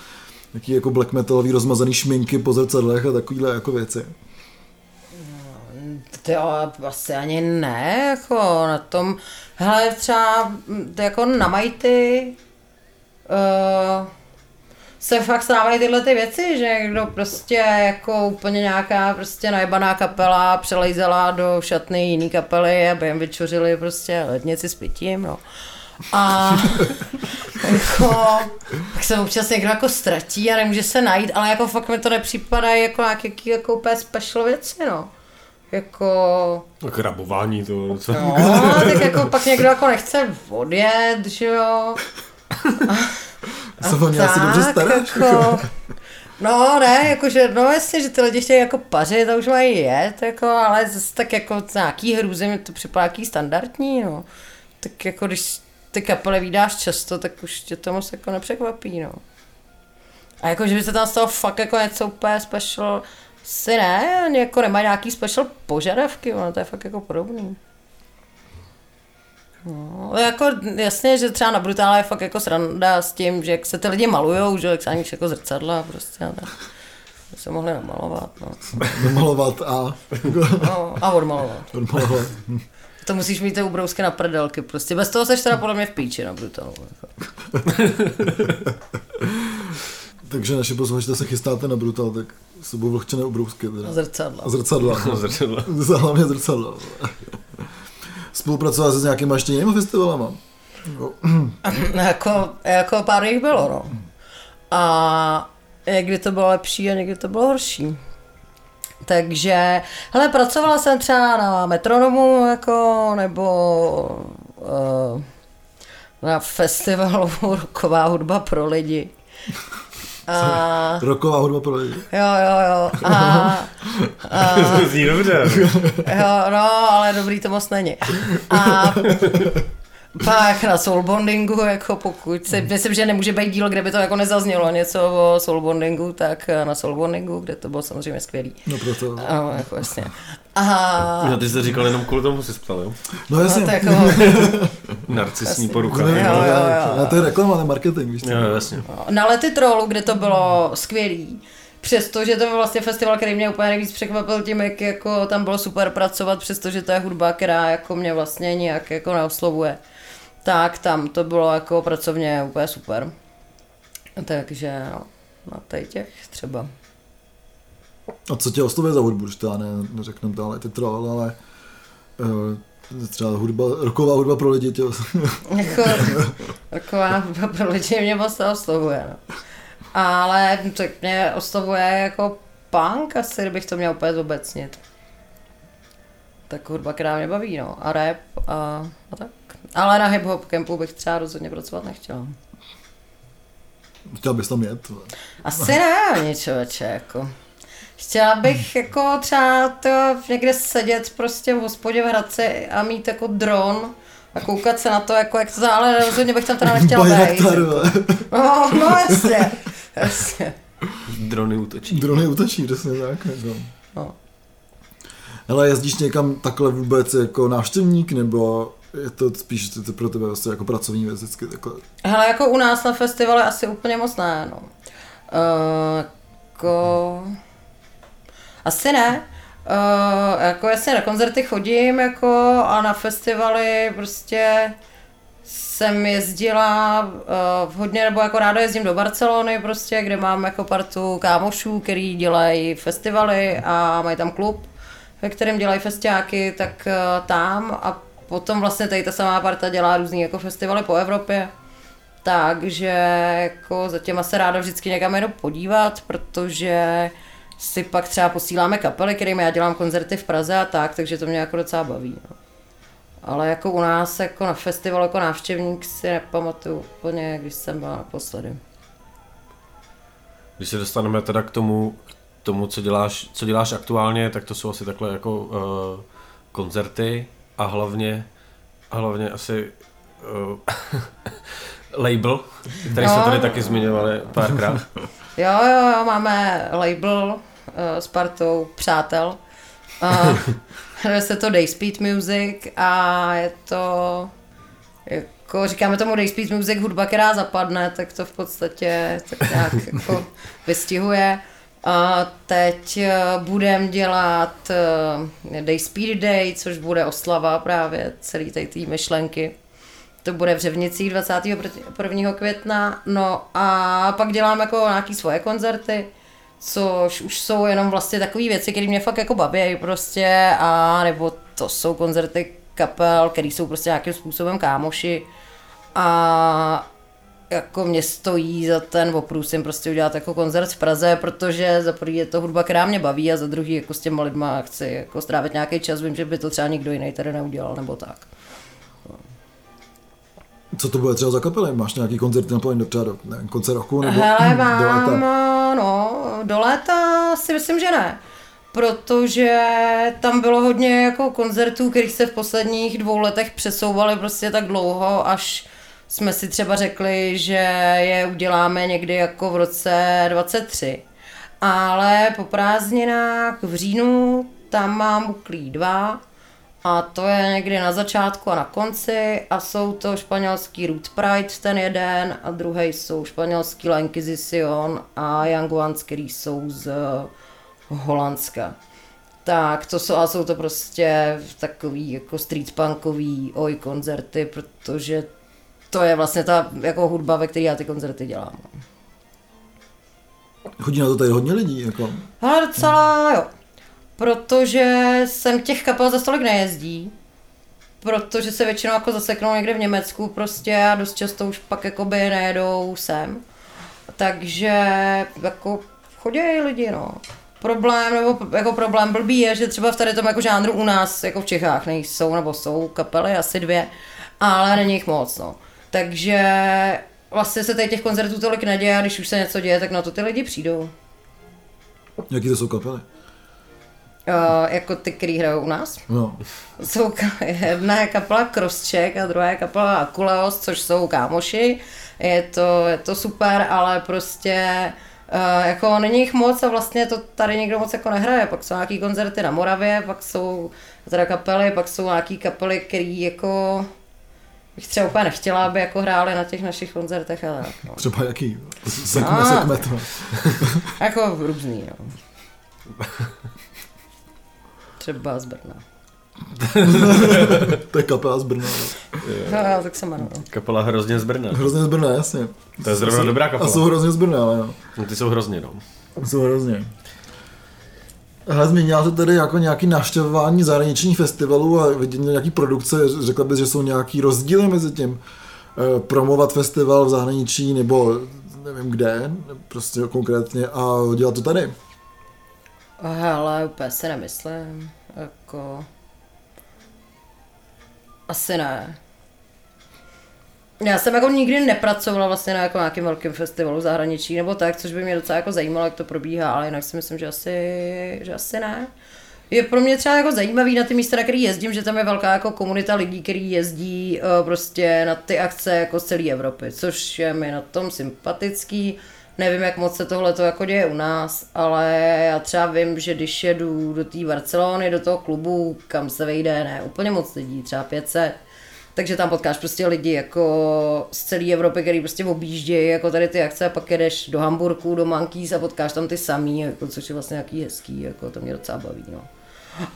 Taky jako black metalový rozmazaný šminky po zrcadlech a takovýhle jako věci. To asi ani ne, jako na tom, hele třeba jako na Mighty se fakt stávají tyhle ty věci, že někdo prostě jako úplně nějaká prostě najebaná kapela přelejzela do šatny jiný kapely, aby jim vyčuřili prostě lednici s pitím, no. A jako, tak se občas někdo jako ztratí a nemůže se najít, ale jako fakt mi to nepřipadají jako nějaký jako úplně special věci, no. Jako... Tak rabování to... No, tak jako pak někdo jako nechce odjet, že jo. A se tak, asi dobře staráš, jako, no ne, jakože, no jasně, že ty lidi chtějí jako pařit a už mají jet, jako, ale zase tak jako nějaký hrůze mi to připadá nějaký standardní, no. Tak jako když ty kapely vídáš často, tak už tě to moc jako nepřekvapí, no. A jako, že by se tam stalo fakt jako něco úplně special, si ne, oni jako nemají nějaký special požadavky, ono to je fakt jako podobný. No, jako jasně, že třeba na Brutále je fakt jako sranda s tím, že jak se ty lidi malujou, že jak se ani jako zrcadla prostě, tak se mohli namalovat, no. Namalovat a... No, a odmalovat. To musíš mít ty ubrousky na prdelky prostě, bez toho seš teda podle mě v píči na Brutálu. Takže naše posluchačte se chystáte na Brutal, tak se budou vlhčené ubrousky teda. A zrcadla. Hlavně zrcadla. Spolupracovala se s nějakýma ještě jinými festivalama? Jako pár jich bylo, no. A někdy to bylo lepší a někdy to bylo horší. Takže, hele, pracovala jsem třeba na Metronomu, jako, nebo na festivalu Roková hudba pro lidi. A... Roková hudba pro lidi. Jo. To zní dobře. Jo, no, ale dobrý to moc není. A pak na Soulbondingu, jako pokud se, myslím, že nemůže být dílo, kde by to jako nezaznělo něco o Soulbondingu, tak na Soulbondingu, kde to bylo samozřejmě skvělý. No proto. Ano, jako jasně. A ty jsi to říkal jenom kvůli tomu, jsi ptal, jo? No jasně. No, jako... Narcisní porucha. No, to je reklama, ale marketing, víš co? Jo, jasně. Na Lety Trollu, kde to bylo skvělý. Přestože to byl vlastně festival, který mě úplně nejvíc překvapil tím, jak jako tam bylo super pracovat, přestože to je hudba, která jako mě vlastně nějak jako neoslovuje. Tak tam to bylo jako pracovně úplně super. Takže no, na těch třeba. A co tě oslovuje za hudbu, že já neřeknu tohle ty troll, ale třeba hudba, roková hudba pro lidi tě oslovuje. Roková hudba pro lidi mě moc to oslovuje, no. Ale tak mě oslovuje jako punk, asi kdybych to měl úplně zobecnit. Tak hudba, která mě baví, no. A rap a tak. Ale na Hip Hop Campu bych třeba rozhodně pracovat nechtěla. Chtěla bys tam jet? Asi ne, ničoveče, jako. Chtěla bych jako třeba to někde sedět prostě v hospodě v Hradci a mít jako dron a koukat se na to, jako jak to, ale rozhodně bych tam teda nechtěla být. No, jasně. Drony útočí, přesně tak. No. Hele, jezdíš někam takhle vůbec jako návštěvník, nebo je to spíš to pro tebe vlastně jako pracovní věc vždycky takhle? Hele, jako u nás na festivale asi úplně moc ne, no. Jako... Asi ne. Jako jasně na koncerty chodím, jako a na festivaly prostě jsem jezdila hodně, nebo jako ráda jezdím do Barcelony prostě, kde mám jako partu kámošů, který dělají festivaly a mají tam klub, ve kterém dělají festiáky, tak tam a potom vlastně tady ta samá parta dělá různý jako festivaly po Evropě. Takže jako za těma se ráda vždycky někam jenom podívat, protože si pak třeba posíláme kapely, kterým já dělám koncerty v Praze a tak, takže to mě jako docela baví. No. Ale jako u nás jako na festivalu jako návštěvník si nepamatuju úplně, když jsem byla naposledy. Když se dostaneme teda k tomu co děláš aktuálně, tak to jsou asi takhle jako koncerty a hlavně asi label, který jsme tady taky zmiňovali párkrát. Jo, máme label s partou Přátel. Jmenuje se to Dayspeed Music a je to, jako říkáme tomu Dayspeed Music, hudba, která zapadne, tak to v podstatě tak nějak jako vystihuje. A teď budeme dělat Deadspeed Day, což bude oslava právě celý tady té myšlenky. To bude v Řevnicích 21. května, no a pak dělám jako nějaký svoje koncerty, což už jsou jenom vlastně takové věci, které mě fakt jako baví prostě, a nebo to jsou koncerty kapel, které jsou prostě nějakým způsobem kámoši a jako mě stojí za ten oprůsím prostě udělat jako koncert v Praze, protože za prvý je to hudba, která mě baví, a za druhý jako s těma lidma chci jako strávit nějaký čas, vím, že by to třeba nikdo jiný tady neudělal nebo tak. Co to bude třeba za kapely? Máš nějaký koncerty naplněný třeba do konce roku nebo hele, do léta? No, do léta si myslím, že ne. Protože tam bylo hodně jako koncertů, kterých se v posledních 2 letech přesouvaly prostě tak dlouho, až jsme si třeba řekli, že je uděláme někdy jako v roce 23. Ale po prázdninách v říjnu tam mám uklí 2. A to je někdy na začátku a na konci a jsou to španělský Root Pride, ten jeden, a druhý jsou španělský La Inquisition a Young Ones, který jsou z Holandska. Tak to jsou, a jsou to prostě takový jako streetpunkový oj koncerty, protože to je vlastně ta jako hudba, ve které já ty koncerty dělám. Chodí na to tady hodně lidí? Jako? Hele, docela jo. Protože sem těch kapel za stolik nejezdí, protože se většinou jako zaseknou někde v Německu prostě a dost často už pak jakoby nejedou sem. Takže jako chodějí lidi, no. Problém, nebo jako problém blbý je, že třeba v tady tom jako žánru u nás, jako v Čechách nejsou, nebo jsou kapely asi 2, ale není jich moc, no. Takže vlastně se tady těch koncertů tolik neděje a když už se něco děje, tak na to ty lidi přijdou. Jaký to jsou kapely? Jako ty, který hrajou u nás. No. Jsou jedna je kapela Crosscheck a druhá je kapela Akuleos, což jsou kámoši. Je to super, ale prostě jako není jich moc a vlastně to tady nikdo moc jako nehraje. Pak jsou nějaký koncerty na Moravě, pak jsou teda kapely, pak jsou nějaký kapely, který jako bych třeba úplně nechtěla, aby jako hráli na těch našich koncertech a tak. No. Třeba jaký? Sekme to. Jako různý, jo. Třeba z Brna. To je kapela z Brna. No, tak se jmenuje. Kapela Hrozně z Brna. Hrozně z Brna, jasně. To je zrovna dobrá kapela. A jsou Hrozně z Brna, ale jo. No, ty jsou Hrozně, no. Jsou Hrozně. Hele, zmínila to tady jako nějaké navštěvování zahraničních festivalů a vidění nějaký produkce. Řekla bys, že jsou nějaký rozdíly mezi tím promovat festival v zahraničí nebo nevím kde, prostě konkrétně, a dělat to tady? Hele, úplně si nemyslím, jako, asi ne. Já jsem jako nikdy nepracovala vlastně na jako nějakým velkým festivalu zahraničí nebo tak, což by mě docela jako zajímalo, jak to probíhá, ale jinak si myslím, že asi ne. Je pro mě třeba jako zajímavý na ty místa, na který jezdím, že tam je velká jako komunita lidí, který jezdí prostě na ty akce jako z celé Evropy, což je mi na tom sympatický. Nevím, jak moc se tohleto jako děje u nás, ale já třeba vím, že když jedu do té Barcelony, do toho klubu, kam se vejde, ne, úplně moc lidí, třeba 500, takže tam potkáš prostě lidi jako z celé Evropy, který prostě objíždějí jako tady ty akce a pak jedeš do Hamburku, do Monkeys a potkáš tam ty samý, jako, což je vlastně nějaký hezký, jako, to mě docela baví, no.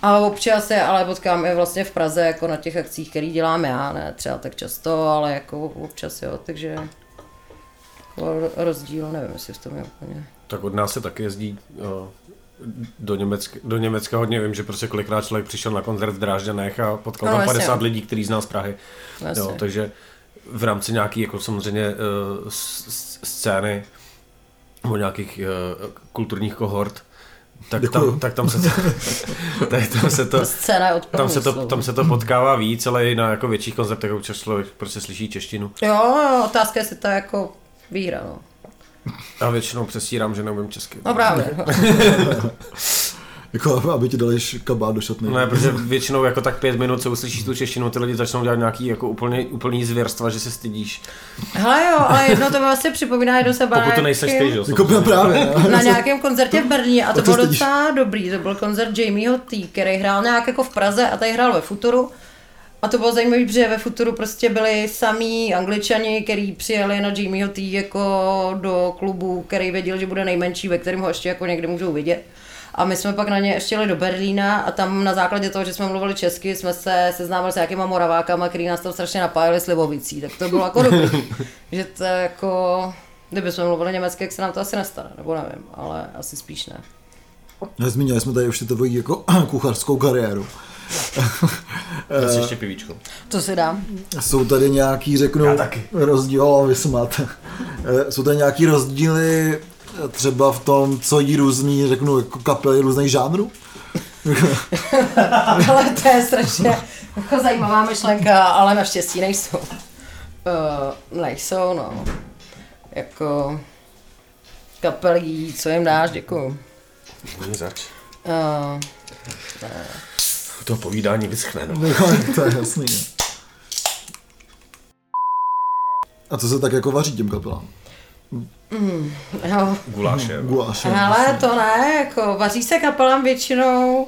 Ale občas je, ale potkám i vlastně v Praze, jako na těch akcích, který dělám já, ne třeba tak často, ale jako občas jo, takže jako rozdíl, nevím, jestli v tom je úplně. Tak od nás se taky jezdí do Německa hodně, vím, že prostě kolikrát člověk přišel na koncert v Drážďanech a potkal tam 50 lidí, který zná z Prahy, jo, takže v rámci nějaký jako samozřejmě scény nebo nějakých kulturních kohort, tak tam se to potkává víc, ale i na jako větších koncertech občas člověk prostě slyší češtinu. Jo, otázka je, jestli to jako výhra, no. Já většinou přestírám, že neumím česky. No právě. Jako, aby ti dali kabát do šatny. Ne, protože většinou jako tak 5 minut, co uslyšíš tu češtinu, ty lidi začnou dělat nějaký jako úplný zvěrstva, že se stydíš. Hele jo, ale jedno to vlastně připomíná, jedno se bála na nějakém koncertě v Berlíně a to bylo docela dobrý, to byl koncert Jamieho T, který hrál nějak jako v Praze a tady hrál ve Futuru. A to bylo zajímavé, protože ve Futuru prostě byli samí Angličani, kteří přijeli na Jamieho T jako do klubu, který věděl, že bude nejmenší, ve kterém ho ještě jako někdy můžou vidět. A my jsme pak na ně ještě jeli do Berlína a tam na základě toho, že jsme mluvili česky, jsme se seznámili s nějakýma Moravákama, který nás tam strašně napájeli s Libovicí, tak to bylo jako dobrý. Že to jako, kdyby jsme mluvili německy, jak se nám to asi nestane, nebo nevím, ale asi spíš ne. Nezmínili jsme tady ještě tvojí jako kuchařskou kariéru. To si ještě pivíčko. To si dám. Jsou tady nějaký, řeknu, rozdíly, jsou tady nějaký rozdíly třeba v tom, co jí různý, řeknu, jako kapely různých žánrů? Ale to je strašně jako zajímavá myšlenka, ale naštěstí nejsou. Nejsou, no. Jako kapelí, co jim dáš, děkuju. Zač. To povídání vyschne, no. To je jasný. A co se tak jako vaří těm kapelám? No. Guláše. Ale to ne, jako vaří se kapelám většinou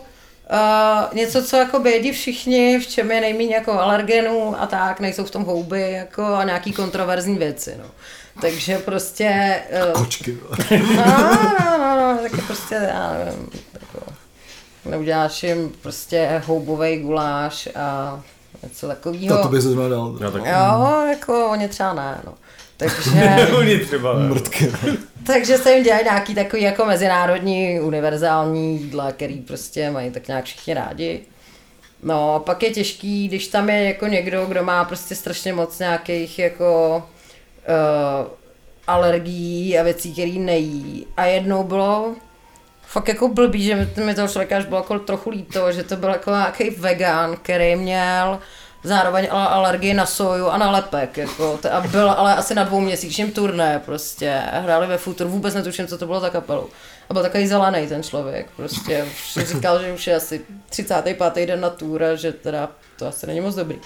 něco, co jako jedí všichni, v čem je nejméně jako alergenů a tak, nejsou v tom houby jako a nějaký kontroverzní věci, no. Takže prostě... Kočky. No, taky prostě, já nevím, jako, neuděláš jim prostě houbovej guláš a něco takovýho. To by se znamenal. Jo, jako oni třeba ne, no. Takže se jim dělají nějaký takový jako mezinárodní, univerzální jídla, který prostě mají tak nějak všichni rádi. No a pak je těžký, když tam je jako někdo, kdo má prostě strašně moc nějakých jako alergií a věcí, který nejí. A jednou bylo fakt jako blbý, že mi toho člověka až bylo jako trochu líto, že to byl jako nějaký vegan, který měl zároveň alergii na soju a na lepek, jako, a byl ale asi na 2měsíčním turné prostě, hráli ve Futuru, vůbec netuším, co to bylo za kapelu. A byl takový zelený ten člověk, prostě, už říkal, že už je asi 35. den na tour a že teda to asi není moc dobrý.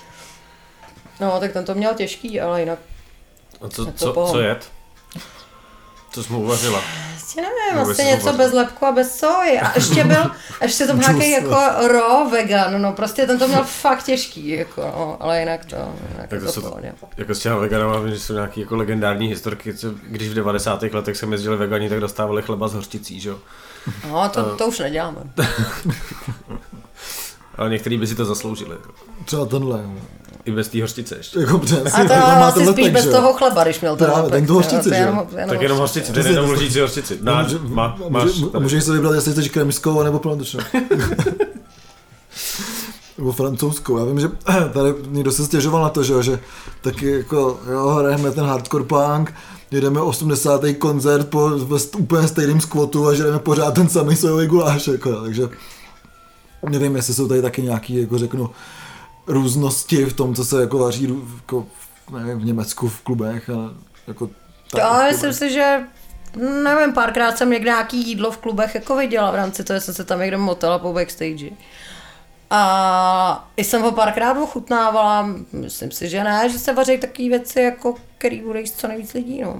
No, tak ten to měl těžký, ale jinak... A co jet? Co jsi mu uvařila? Nevím, asi něco bez lepku a bez soji. A ještě byl, ještě to nějaký jako raw vegan, no prostě ten to měl fakt těžký, jako no, ale jinak to, jinak tak to jsou, pohodě. Jako s těma veganama, že jsou nějaký jako legendární historky, co, když v 90. letech jsem jezdili vegani, tak dostávali chleba s hořčicí, že jo? No, to už neděláme. Ale některý by si to zasloužili. Třeba tenhle, jo. I bez té hořčice ještě. Jako přes, a to asi spíš bez toho chleba, když měl ten lepek. Právě, tak tu hořčici, že jo? Tak jenom hořčici, ten jenom lžící hořčici. Můžeš se vybrat, jestli chceš kremskou, nebo plantučnou. Nebo francouzskou. Já vím, že tady někdo se stěžoval na to, že taky jako, jo, hrajeme ten hardcore punk, jedeme 80. koncert po úplně stejným squatu a žereme pořád ten samý sojový guláš, jako, takže nevím, jestli jsou tady taky nějaký, jako řeknu, různosti v tom, co se jako vaří jako, nevím, v Německu v klubech a jako tak. Ale myslím si, že nevím, párkrát jsem někde nějaký jídlo v klubech jako viděla v rámci toho, že jsem se tam někde motala po backstage. A jsem ho párkrát ochutnávala, myslím si, že ne, že se vaří takové věci, jako který bude jíst co nejvíc lidí, no.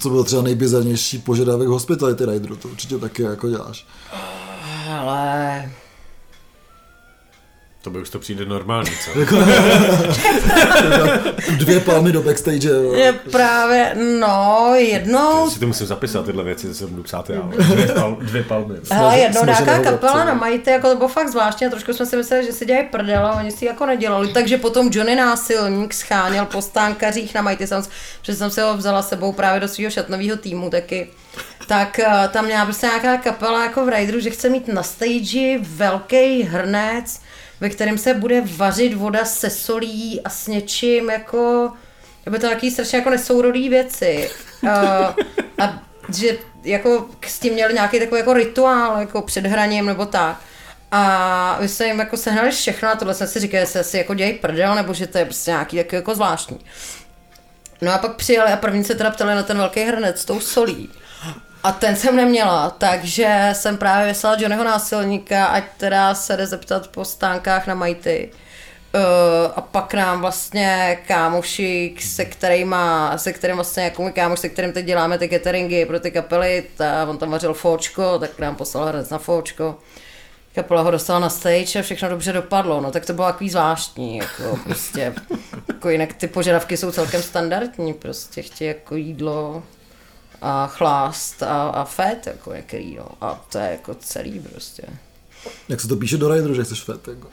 Co byl třeba nejbizarnější požadavek hospitality rideru, to určitě taky jako děláš. Ale... To by už to přijde normální, co? 2 palmy do backstage. Jo. Právě, no, jednou... Ty si to musím zapisat, tyhle věci, co se budu psát já. 2 palmy. Hele, jednou nějaká kapela na Majte, jako to bylo fakt zvláštní, a trošku jsme si mysleli, že si dělají prdela, oni si jako nedělali. Takže potom Johnny Násilník scháněl po stánkařích na Majte, protože jsem si ho vzala sebou právě do svého šatnového týmu taky. Tak tam měla prostě nějaká kapela jako v Rideru, že chce mít na stage velký hrnec, ve kterém se bude vařit voda se solí a s něčím, jako... Nebo to taky strašně jako nesourodý věci. A že jako s tím měli nějaký takový jako rituál, jako před hraním nebo tak. A my jsme jim jako sehnali všechno a tohle jsme si říkali, že se asi jako dělají prdel, nebo že to je prostě nějaký taky jako zvláštní. No a pak přijeli a první se teda ptali na ten velký hrnec s tou solí. A ten jsem neměla, takže jsem právě vyslala Johnnyho Násilníka, ať teda se jde zeptat po stánkách na Mighty. A pak nám vlastně kámošík, se kterým vlastně jako můj kámoš, se kterým teď děláme ty cateringy pro ty kapely, a on tam vařil fóčko, tak nám poslal hrnec na fóčko. Kapela ho dostala na stage a všechno dobře dopadlo, no tak to bylo takový zvláštní, jako prostě, jako jinak ty požadavky jsou celkem standardní, prostě chtějí jako jídlo. A chlást a fét, jako některý, no. A to je jako celý prostě. Jak se to píše do Rideru, že chceš fét, jako?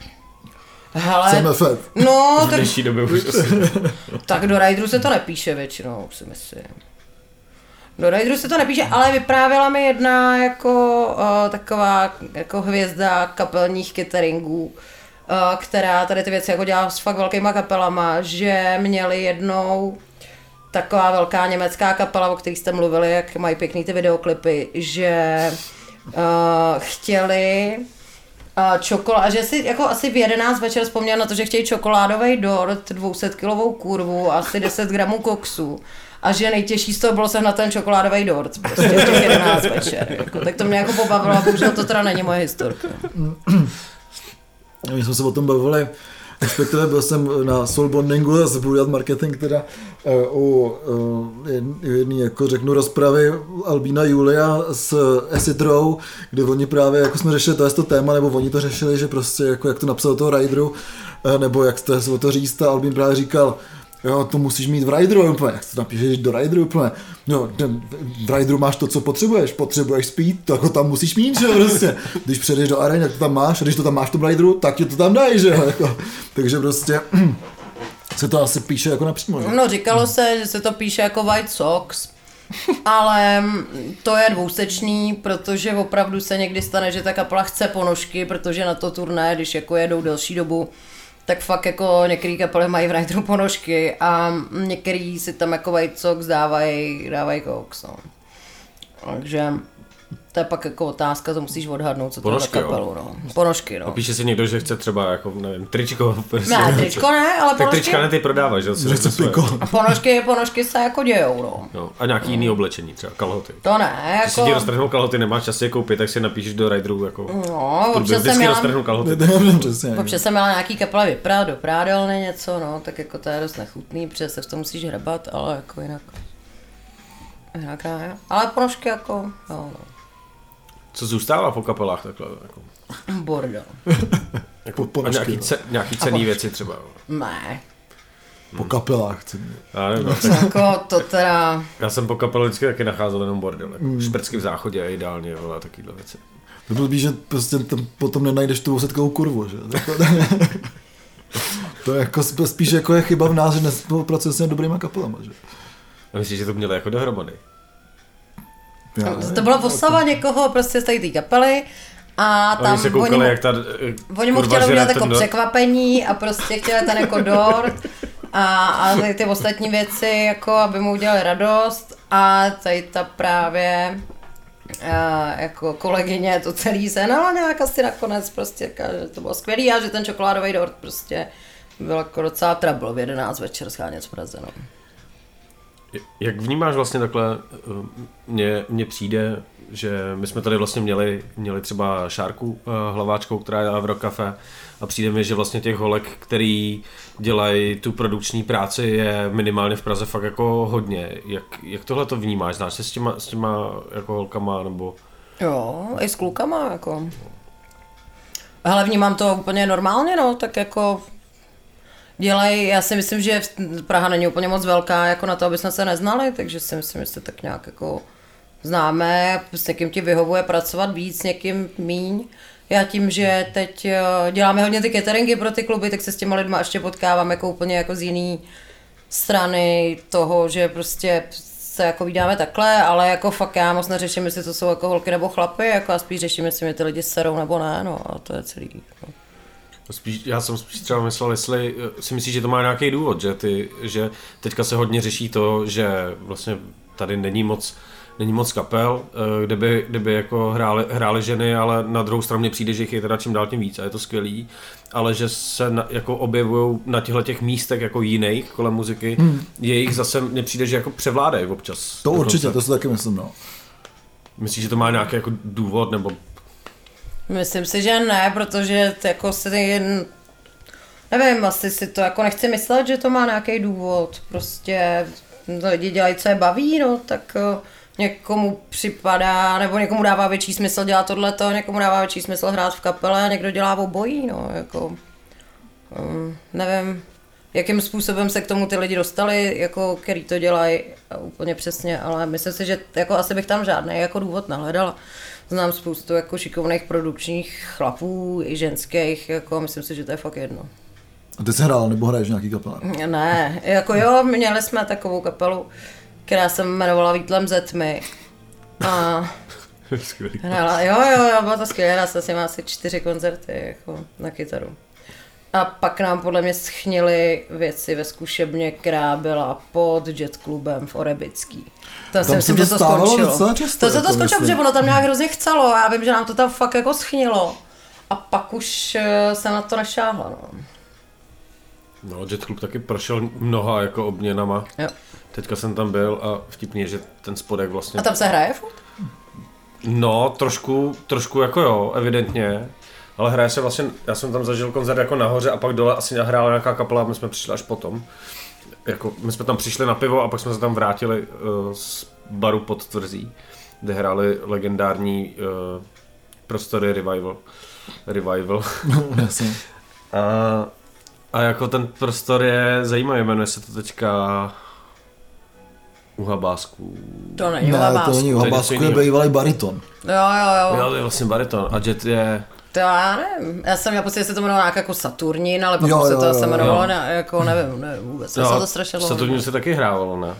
Hele, chceme fét. No, tak... V dnešní době už asi. Tak do Rideru se to nepíše většinou, si myslím. Do Rideru se to nepíše, ale vyprávěla mi jedna jako taková jako hvězda kapelních cateringů, která tady ty věci jako dělá s fakt velkýma kapelama, že měli jednou taková velká německá kapela, o který jste mluvili, jak mají pěkný ty videoklipy, že chtěli čokoládu, a že si jako asi v 11 večer vzpomněl na to, že chtějí čokoládový dort, 200kilovou kurvu, asi 10 gramů koksu a že nejtěžší z toho bylo sehnat ten čokoládový dort, prostě v těch 11 večer. Jako, tak to mě jako pobavilo a bohužel to teda není moje historka. My jsme se o tom bavili. Respektive byl jsem na Soulbondingu, zase budu dělat marketing teda jedný, jako řeknu, rozpravy Albína Julia s Citrou, kde oni právě, jako jsme řešili to téma, nebo oni to řešili, že prostě, jako jak to napsal toho Rideru, nebo jak to se o to říct, a Albín právě říkal, jo, to musíš mít v Rideru úplně, jak to napíšeš do Rideru úplně, no, v Rideru máš to, co potřebuješ spít, to jako tam musíš mít, že jo, prostě, když přejdeš do areny, tak to tam máš, a když to tam máš v tom Rideru, tak ti to tam dají, že jo, jako, takže prostě se to asi píše jako napřímo, že? No, říkalo se, že se to píše jako White Sox, ale to je dvousečný, protože opravdu se někdy stane, že ta kapela chce ponožky, protože na to turné, když jako jedou delší dobu, tak fakt jako některý kapely mají v Rideru ponožky a některý si tam jako White Sox dávají koks, no. Takže to je pak jako otázka, to musíš odhadnout, co tohle kapelu, no. Ponožky, no. A píše si někdo, že chce třeba jako, nevím, tričko. Prostě, ne, tričko ne, ale tak ponožky. Tak trička ne, ty prodáváš, že? A ponožky se jako dějou, no. No a nějaký jiný oblečení, třeba kalhoty. To ne, jako... Když si ti roztrhnou kalhoty, nemáš čas je koupit, tak si napíšeš do Rideru, jako... No, občas jsem měla nějaký kapela vyprát do prádelny něco, no, tak jako to je dost nechutný, protože se v tom musíš hrabat, ale jako jinak ne, ale ponožky jako, no. Co zůstává po kapelách takhle? Jako... Bordel. Jako ponožky, a nějaký cenný věci třeba? Ne. Po kapelách cenný. Já nevím. Jako to teda... Já jsem po kapelu vždycky taky nacházel jenom bordel. Jako šprcky v záchodě a ideálně a takovýhle věci. To bylo být, že prostě tam potom nenajdeš tu 200kilovou kurvu, že? To je jako spíš jako je chyba v nás, že nespolupracuje s dobrýma kapelama, že? A myslíš, že to mělo jako dohromady? To byla postava někoho prostě z té kapely a tam oni se koukali, jak ta oni mu chtěli udělat jako překvapení a prostě chtěli ten jako dort a ty ostatní věci, jako aby mu udělali radost a tady ta právě jako kolegyně to celý sehnala nějak asi nakonec prostě, že to bylo skvělý a že ten čokoládový dort prostě byl jako docela trouble v 11 večer schánět z Praze, no. Jak vnímáš vlastně takhle, mně přijde, že my jsme tady vlastně měli třeba Šárku Hlaváčkou, která dělá v Rokafe a přijde mi, že vlastně těch holek, který dělají tu produkční práci, je minimálně v Praze fakt jako hodně. Jak tohle to vnímáš? Znáš se s těma jako holkama nebo? Jo, i s klukama jako. Ale vnímám to úplně normálně, no, tak jako dělej, já si myslím, že Praha není úplně moc velká jako na to, aby jsme se neznali, takže si myslím, že se tak nějak jako známe, s někým ti vyhovuje pracovat víc, s někým míň. Já tím, že teď děláme hodně ty cateringy pro ty kluby, tak se s těma lidma ještě potkávám jako úplně jako z jiný strany toho, že prostě se jako vídáme takhle, ale jako fakt já moc neřeším, jestli to jsou jako holky nebo chlapy, jako a spíš řeším, jestli mě ty lidi serou nebo ne, no a to je celý. No. Spíš, já jsem spíš třeba myslel, jestli si myslíš, že to má nějaký důvod, že teďka se hodně řeší to, že vlastně tady není moc kapel, kde by jako hrály ženy, ale na druhou stranu mě přijde, že jich je teda čím dál tím víc a je to skvělý, ale že se jako objevují na těchto místech jako jiných kolem muziky, jejich zase mě přijde, že jako převládají občas. To určitě, to si taky myslím, no. Myslíš, že to má nějaký jako důvod, nebo... Myslím si, že ne, protože jako si, nevím, asi si to jako nechci myslet, že to má nějaký důvod, prostě lidi dělají, co je baví, no, tak někomu připadá, nebo někomu dává větší smysl dělat tohleto, někomu dává větší smysl hrát v kapele, někdo dělá obojí, no, jako, nevím, jakým způsobem se k tomu ty lidi dostali, jako, který to dělají úplně přesně, ale myslím si, že jako asi bych tam žádný jako důvod nehledala. Znám spoustu jako šikovných produkčních chlapů i ženských, jako myslím si, že to je fakt jedno. A ty jsi hrál nebo hraješ nějaký kapela? Ne, jako jo, měli jsme takovou kapelu, která se jmenovala Výtlem ze tmy. A hrála, jo, byla to skvělé, hrála jsem s nimi asi 4 koncerty jako na kytaru. A pak nám podle mě schnily věci ve zkušebně, která byla pod Jet klubem v Orebický. To si myslím, že to skončilo. To se to skončilo, protože ono tam nějak hrozně chcelo. Já vím, že nám to tam fakt jako schnilo. A pak už jsem na to nešáhla. No, Jet klub taky prošel mnoha jako obměnama. Jo. Teďka jsem tam byl a vtipně, že ten spodek vlastně... A tam se hraje furt? No, trošku jako jo, evidentně. Ale hraje se vlastně, já jsem tam zažil koncert jako nahoře a pak dole asi hrála nějaká kapela, my jsme přišli až potom. Jako, my jsme tam přišli na pivo a pak jsme se tam vrátili z baru pod Tvrzí, kde hráli legendární prostory Revival. A jako ten prostor je zajímavý, jmenuje se to teďka... U Habásků. To není U Habásků, je bývalý bariton. Jo, to je vlastně bariton a Jet je... To já nevím, já jsem měl pocit, že se to jmenovalo nějak jako Saturnin, ale pak se to jmenovalo jako nevím vůbec, já jsem to strašilo. Saturnin se taky hrávalo, ne?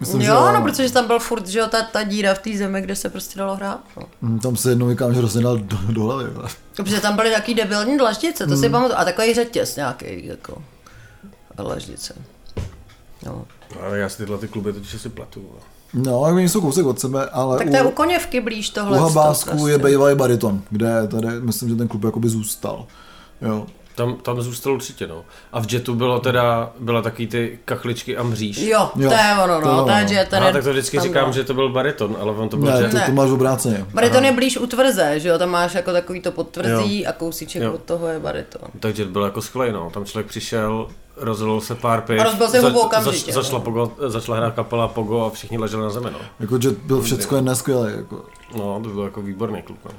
Myslím, jo, že... no, protože tam byl furt, že jo, ta díra v té zemi, kde se prostě dalo hrát. No. Tam se jednou říkám, že rozdal do hlavy. Protože tam byly takový debilní dlaždice, to si pamatuju, a takový řetěz nějaký jako dlaždice. No. Ale já si tyhle kluby totiž asi platu. No, ale jsou kousek od sebe, ale tak to je u Koněvky blíž tohle. U Habásku je bývalý bariton, kde tady myslím, že ten klub jakoby zůstal. Jo. Tam zůstal určitě, no. A v Jetu bylo teda, byla taky ty kachličky a mříž. Jo, to je ono, no. Tak to vždycky říkám, že to byl bariton, ale on to byl Jet. Ne, to máš obráceně. Bariton je blíž u Tvrze, že jo, tam máš jako takový to podtvrzí a kousíček od toho je bariton. Tak Jet byl jako sklej, no. Tam člověk přišel, rozhodl se pár piv, začala hrát kapela Pogo a všichni leželi na zemi, no. Jako Jet byl všecko jen neskvělý, jako. No, to byl jako výborný klub, no.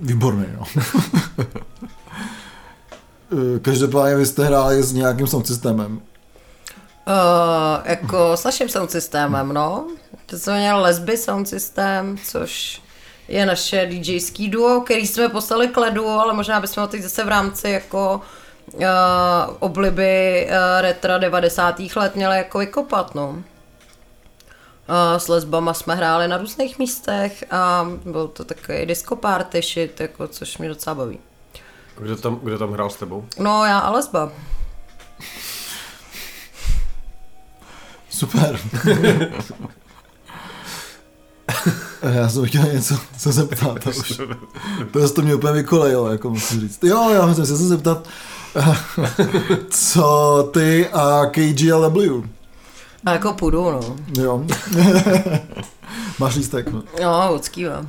Výborný, no. Každopádně vy jste hráli s nějakým sound systémem? Jako s naším sound systémem, no. To jsme měli Lesby sound systém, což je naše DJský duo, který jsme poslali k ledu, ale možná bychom ho teď zase v rámci jako obliby retra 90. let měli jako vykopat, no. S Lesbama jsme hráli na různých místech a byl to takový disco party shit, jako, což mě docela baví. Kdo tam hrál s tebou? No, já a Lesba. Super. Já jsem chtěl něco se zeptat. To mě úplně vykolejilo, jako musím říct. Jo, já myslím, že se zeptat, co ty a KGLW? A jako půjdu, no. Jo. Máš lístek? No. Jo, od Skýva.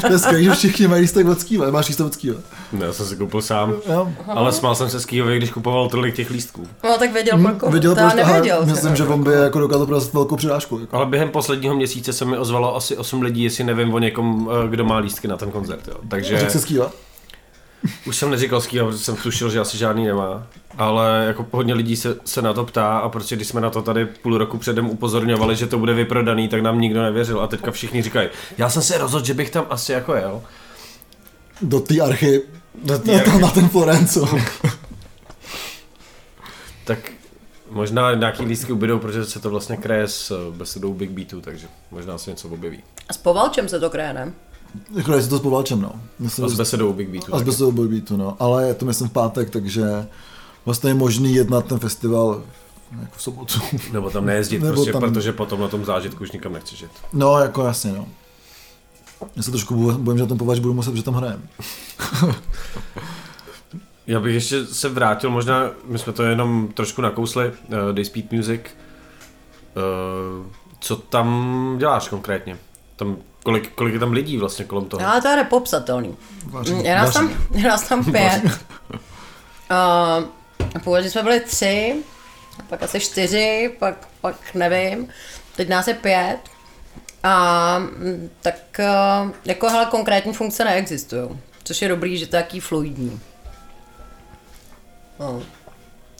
To je skvělé, že všichni mají lístek od Skýva. Máš lístek od Skýva? No, já jsem si koupil sám, jo. Ale smál jsem se Skývově, když kupoval tolik těch lístků. No, tak věděl pro věděl to nevěděl. Myslím, že on by jako dokázal prodat velkou přirážku. Jako. Ale během posledního měsíce se mi ozvalo asi 8 lidí, jestli nevím o někom, kdo má lístky na ten koncert. Jo. Takže... Řekl jsi Skýva? Už jsem neříkal Skýva, protože jsem tušil, že asi žádný nemá. Ale jako hodně lidí se na to ptá a prostě když jsme na to tady půl roku předem upozorňovali, že to bude vyprodaný, tak nám nikdo nevěřil a teďka všichni říkají, já jsem se rozhodl, že bych tam asi jako jel. Do té archy, na ten Florenco. Tak možná nějaký lístky ubydou, protože se to vlastně kreje s besedou Big Beatu, takže možná se něco objeví. A s Povalčem se to kreje, ne? Kreje se to s Povalčem, no. Myslím, a s besedou Big Beatu. A s besedou Big Beatu, no. Ale to myslím v pátek, takže... Vlastně je možný jednat ten festival jako v sobotu. Nebo tam nejezdit, nebo prostě, tam... protože potom na tom zážitku už nikam nechci žít. No, jako jasně, no. Já se trošku bojím, že na tom Povač budu muset, že tam hrajem. Já bych ještě se vrátil, možná, my jsme to jenom trošku nakousli, Dayspeed Music. Co tam děláš konkrétně? Tam... Kolik je tam lidí vlastně kolem toho? Ale to je nepopsatelný. Je nás tam pět. Původně jsme byli 3, pak asi 4, pak nevím, teď nás je 5 a tak jako hele, konkrétní funkce neexistují, což je dobrý, že to je jaký fluidní. No.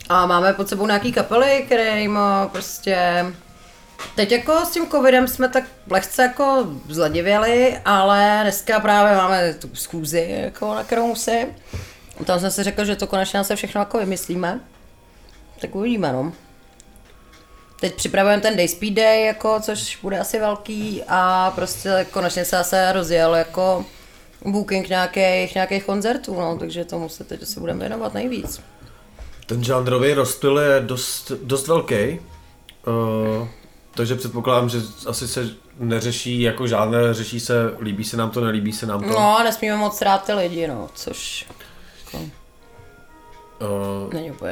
A máme pod sebou nějaký kapely, kterým prostě teď jako s tím covidem jsme tak lehce jako zladivěli, ale dneska právě máme tu schůzi jako na kterou musím. Tam jsem si řekl, že to konečně se všechno jako vymyslíme, tak uvidíme, no. Teď připravujeme ten Dayspeed Day, jako, což bude asi velký a prostě konečně se zase rozjel jako booking nějakých koncertů, no, takže tomu se teď asi budeme věnovat nejvíc. Ten žánrový rozptyl je dost velký, takže předpokládám, že asi se neřeší jako žádné, řeší se líbí se nám to, nelíbí se nám to. No, nesmíme moc rád ty lidi, no, což...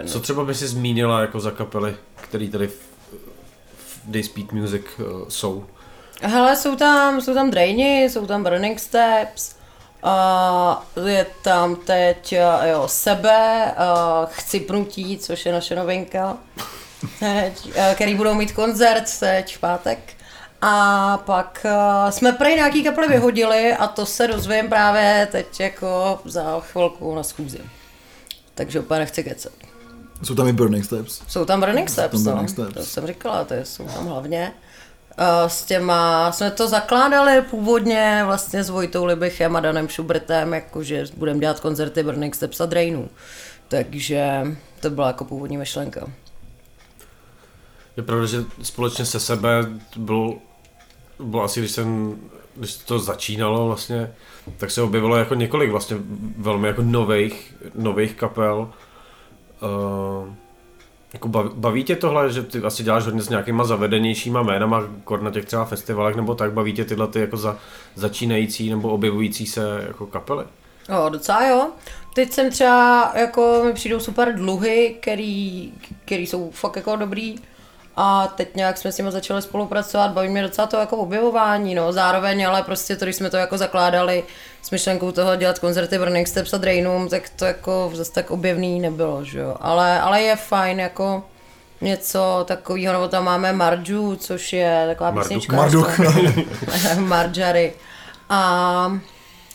Co třeba by si zmínila jako za kapely, které tady v Dayspeed Music jsou? Hele, jsou tam Drainy, jsou tam Burning Steps, je tam teď jo, Sebe, Chcipnutí, což je naše novinka, který budou mít koncert teď v pátek. A pak jsme prej nějaký kapely vyhodili a to se dozvím právě teď jako za chvilku na schůzi. Takže úplně nechci kecat. Jsou tam i Burning Steps. Jsou tam Burning Steps. To jsem říkala, to jsou tam hlavně. S těma jsme to zakládali původně vlastně s Vojtou Libichem a Danem Schubertem, jakože budeme dělat koncerty Burning Steps a Drainů. Takže to byla jako původní myšlenka. Je pravda, že společně se Sebe bylo asi, když to začínalo vlastně, tak se objevilo jako několik vlastně velmi jako nových kapel. Jako baví tě tohle, že ty asi děláš hodně s nějakýma zavedenějšíma jménama, kor na těch třeba festivalech nebo tak, baví tě tyhle ty jako začínající nebo objevující se jako kapely? Jo, docela jo. Teď jsem třeba, jako mi přijdou super Dluhy, který jsou fakt jako dobrý. A teď nějak jsme s nimi začali spolupracovat, baví mě docela to jako objevování, no, zároveň, ale prostě to, když jsme to jako zakládali s myšlenkou toho dělat koncerty Burning Steps a Drainům, tak to jako zase tak objevný nebylo, že jo, ale je fajn jako něco takového, nebo tam máme Marju, což je taková písnička. Marduk. Marjary.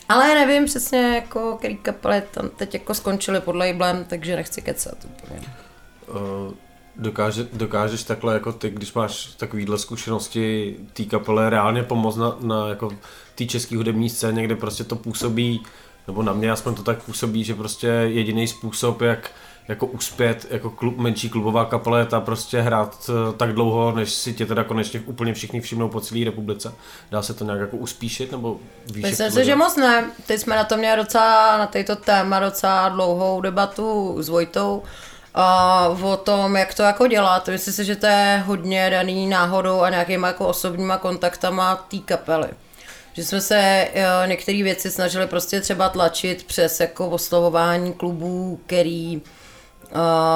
Ale nevím přesně, jako, který kapely tam teď jako skončily pod labelem, takže nechci kecat úplně. Dokážeš takhle jako ty, když máš takovýhle zkušenosti té kapele reálně pomoct na jako té české hudební scéně, kde prostě to působí, nebo na mě aspoň to tak působí, že prostě jediný způsob, jak jako uspět jako menší klubová kapela je ta prostě hrát tak dlouho, než si tě teda konečně úplně všichni všimnou po celé republice. Dá se to nějak jako uspíšit, nebo víš? Myslím si, že moc ne. Teď jsme na to měli docela, na této téma docela dlouhou debatu s Vojtou. O tom, jak to jako dělat. Myslím si, že to je hodně daný náhodou a nějakýma jako osobníma kontaktama té kapely. Že jsme se některé věci snažili prostě třeba tlačit přes jako oslovování klubů, který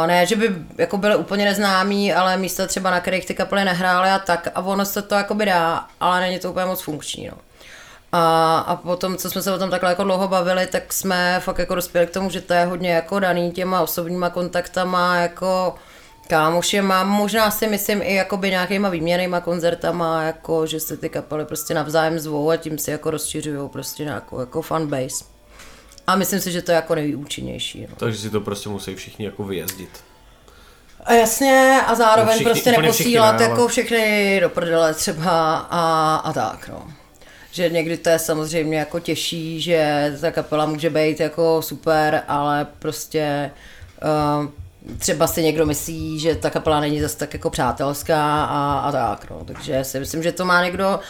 Ne, že by jako byly úplně neznámí, ale místa třeba, na kterých ty kapely nehrály a tak, a ono se to jakoby dá, ale není to úplně moc funkční, no. A potom, co jsme se o tom takhle jako dlouho bavili, tak jsme fakt jako dospěli k tomu, že to je hodně jako daný těma osobníma kontaktama, jako kámošema, možná si myslím i jakoby nějakýma výměnejma koncertama, jako že se ty kapely prostě navzájem zvou a tím si jako rozšiřujou prostě nějakou jako fanbase. A myslím si, že to je jako nejúčinnější. No. Takže si to prostě musí všichni jako vyjezdit. A jasně, a zároveň všichni, prostě neposílat všichni, jako všechny do prdele třeba a tak, no. Že někdy to je samozřejmě jako těžší, že ta kapela může být jako super, ale prostě třeba si někdo myslí, že ta kapela není zase tak jako přátelská a tak, no. Takže si myslím, že to má někdo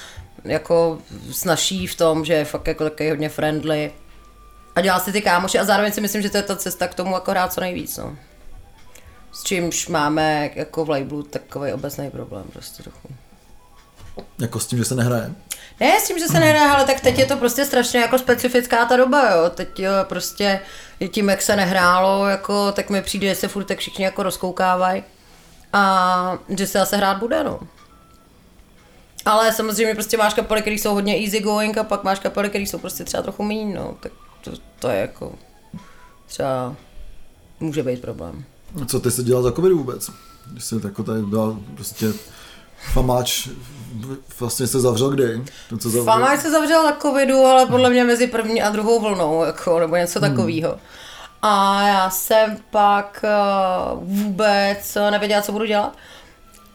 jako snaží v tom, že je fakt jako takový hodně friendly. A dělá si ty kámoši a zároveň si myslím, že to je ta cesta k tomu jako hrát co nejvíc, no. S čímž máme jako v labelu takovej obecný problém prostě trochu. Jako s tím, že se nehraje? Ne, s tím, že se nehraje, ale tak teď je to prostě strašně jako specifická ta doba, jo. Teď jo, prostě tím, jak se nehrálo, jako, tak mi přijde, že se furt tak všichni jako rozkoukávají a že se zase hrát bude, no. Ale samozřejmě prostě máš kapely, které jsou hodně easy going a pak máš kapely, které jsou prostě třeba trochu míň, no. Tak to je jako třeba může být problém. A co ty jsi dělal za covid vůbec? Když jsi jako tady byla prostě FAMAČ vlastně se zavřel kdy? FAMAČ se zavřel na covidu, ale podle mě mezi první a druhou vlnou, jako, nebo něco takového. A já jsem pak vůbec nevěděla, co budu dělat.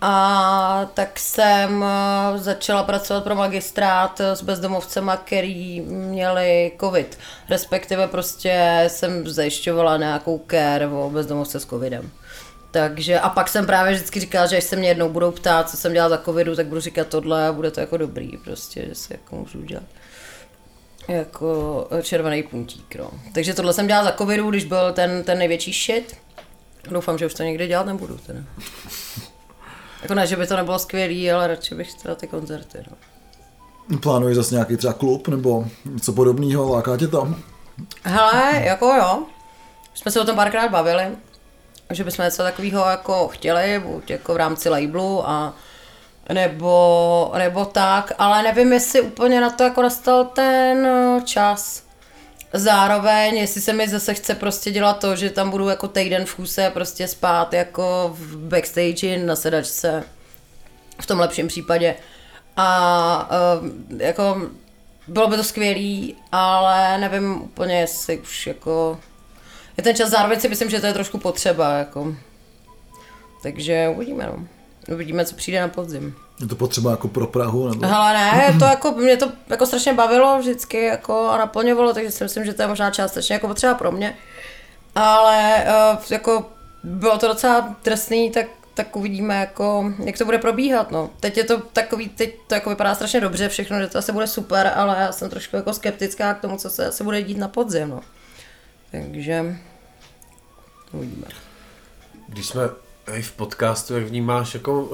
A tak jsem začala pracovat pro magistrát s bezdomovcema, který měli covid. Respektive prostě jsem zajišťovala nějakou care o bezdomovce s covidem. Takže a pak jsem právě vždycky říkala, že až se mě jednou budou ptát, co jsem dělala za covidu, tak budu říkat tohle a bude to jako dobrý prostě, že se jako můžu dělat jako červený puntík, no. Takže tohle jsem dělala za covidu, když byl ten největší shit. Doufám, že už to někde dělat nebudu teda. Jako ne, že by to nebylo skvělý, ale radši bych chtěla ty koncerty, no. Plánuješ zase nějaký třeba klub nebo něco podobného, láká tě tam? Hele, jako jo. Jsme se o tom párkrát bavili, že bychom něco takového jako chtěli, buď jako v rámci labelu a nebo tak, ale nevím, jestli úplně na to jako nastal ten čas. Zároveň, jestli se mi zase chce prostě dělat to, že tam budu jako týden v kuse prostě spát jako v backstage na sedačce, v tom lepším případě. A jako bylo by to skvělý, ale nevím úplně, jestli už jako je ten čas, zároveň si myslím, že to je trošku potřeba, jako. Takže uvidíme, no. Uvidíme, co přijde na podzim. Je to potřeba jako pro Prahu? Nebo? Hele ne, to jako, mě to jako strašně bavilo vždycky jako a naplňovalo, takže si myslím, že to je možná částečně jako potřeba pro mě. Ale jako bylo to docela trestný, tak uvidíme, jako, jak to bude probíhat, no. Teď je to takový, teď to jako vypadá strašně dobře všechno, že to asi bude super, ale já jsem trošku jako skeptická k tomu, co se asi bude dít na podzim, no. Takže uvidíme. Když jsme v podcastu, jak vnímáš jako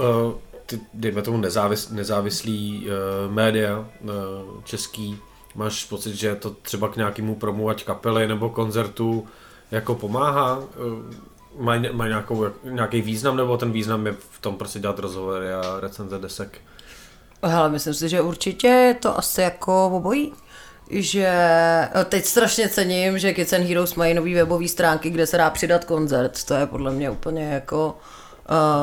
ty, dejme tomu nezávislý média český, máš pocit, že to třeba k nějakému promu, ať kapely nebo koncertu jako pomáhá? Mají nějaký význam, nebo ten význam je v tom prostě dělat rozhovory a recenze desek? Hele, myslím si, že určitě je to asi jako obojí. Že teď strašně cením, že Kids and Heroes mají nový webové stránky, kde se dá přidat koncert, to je podle mě úplně jako...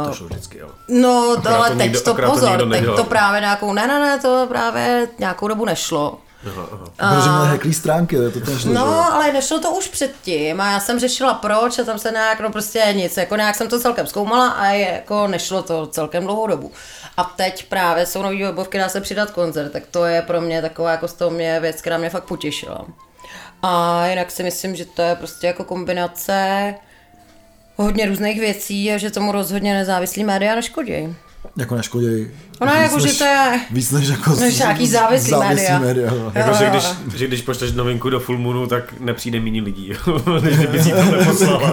to šlo vždycky, jo. No, ale teď to pozor, to teď to právě nějakou, ne, to právě nějakou dobu nešlo. Aha. Protože měla hacklý stránky, to ten šlo. No, že? Ale nešlo to už předtím a já jsem řešila proč a tam se nějak, no prostě nic, jako nějak jsem to celkem zkoumala a jako nešlo to celkem dlouhou dobu. A teď právě jsou nový webovky, dá se přidat koncert, tak to je pro mě taková jako z toho mě věc, která mě fakt potěšila. A jinak si myslím, že to je prostě jako kombinace hodně různých věcí a že tomu rozhodně nezávislí média neškodí. Jako neškoděj. Ona jako, že to je víc než jako nějaký závislý média. Jakože když pošleš novinku do Full Moonu, tak nepřijde méně lidí, než kdyby si to neposlala.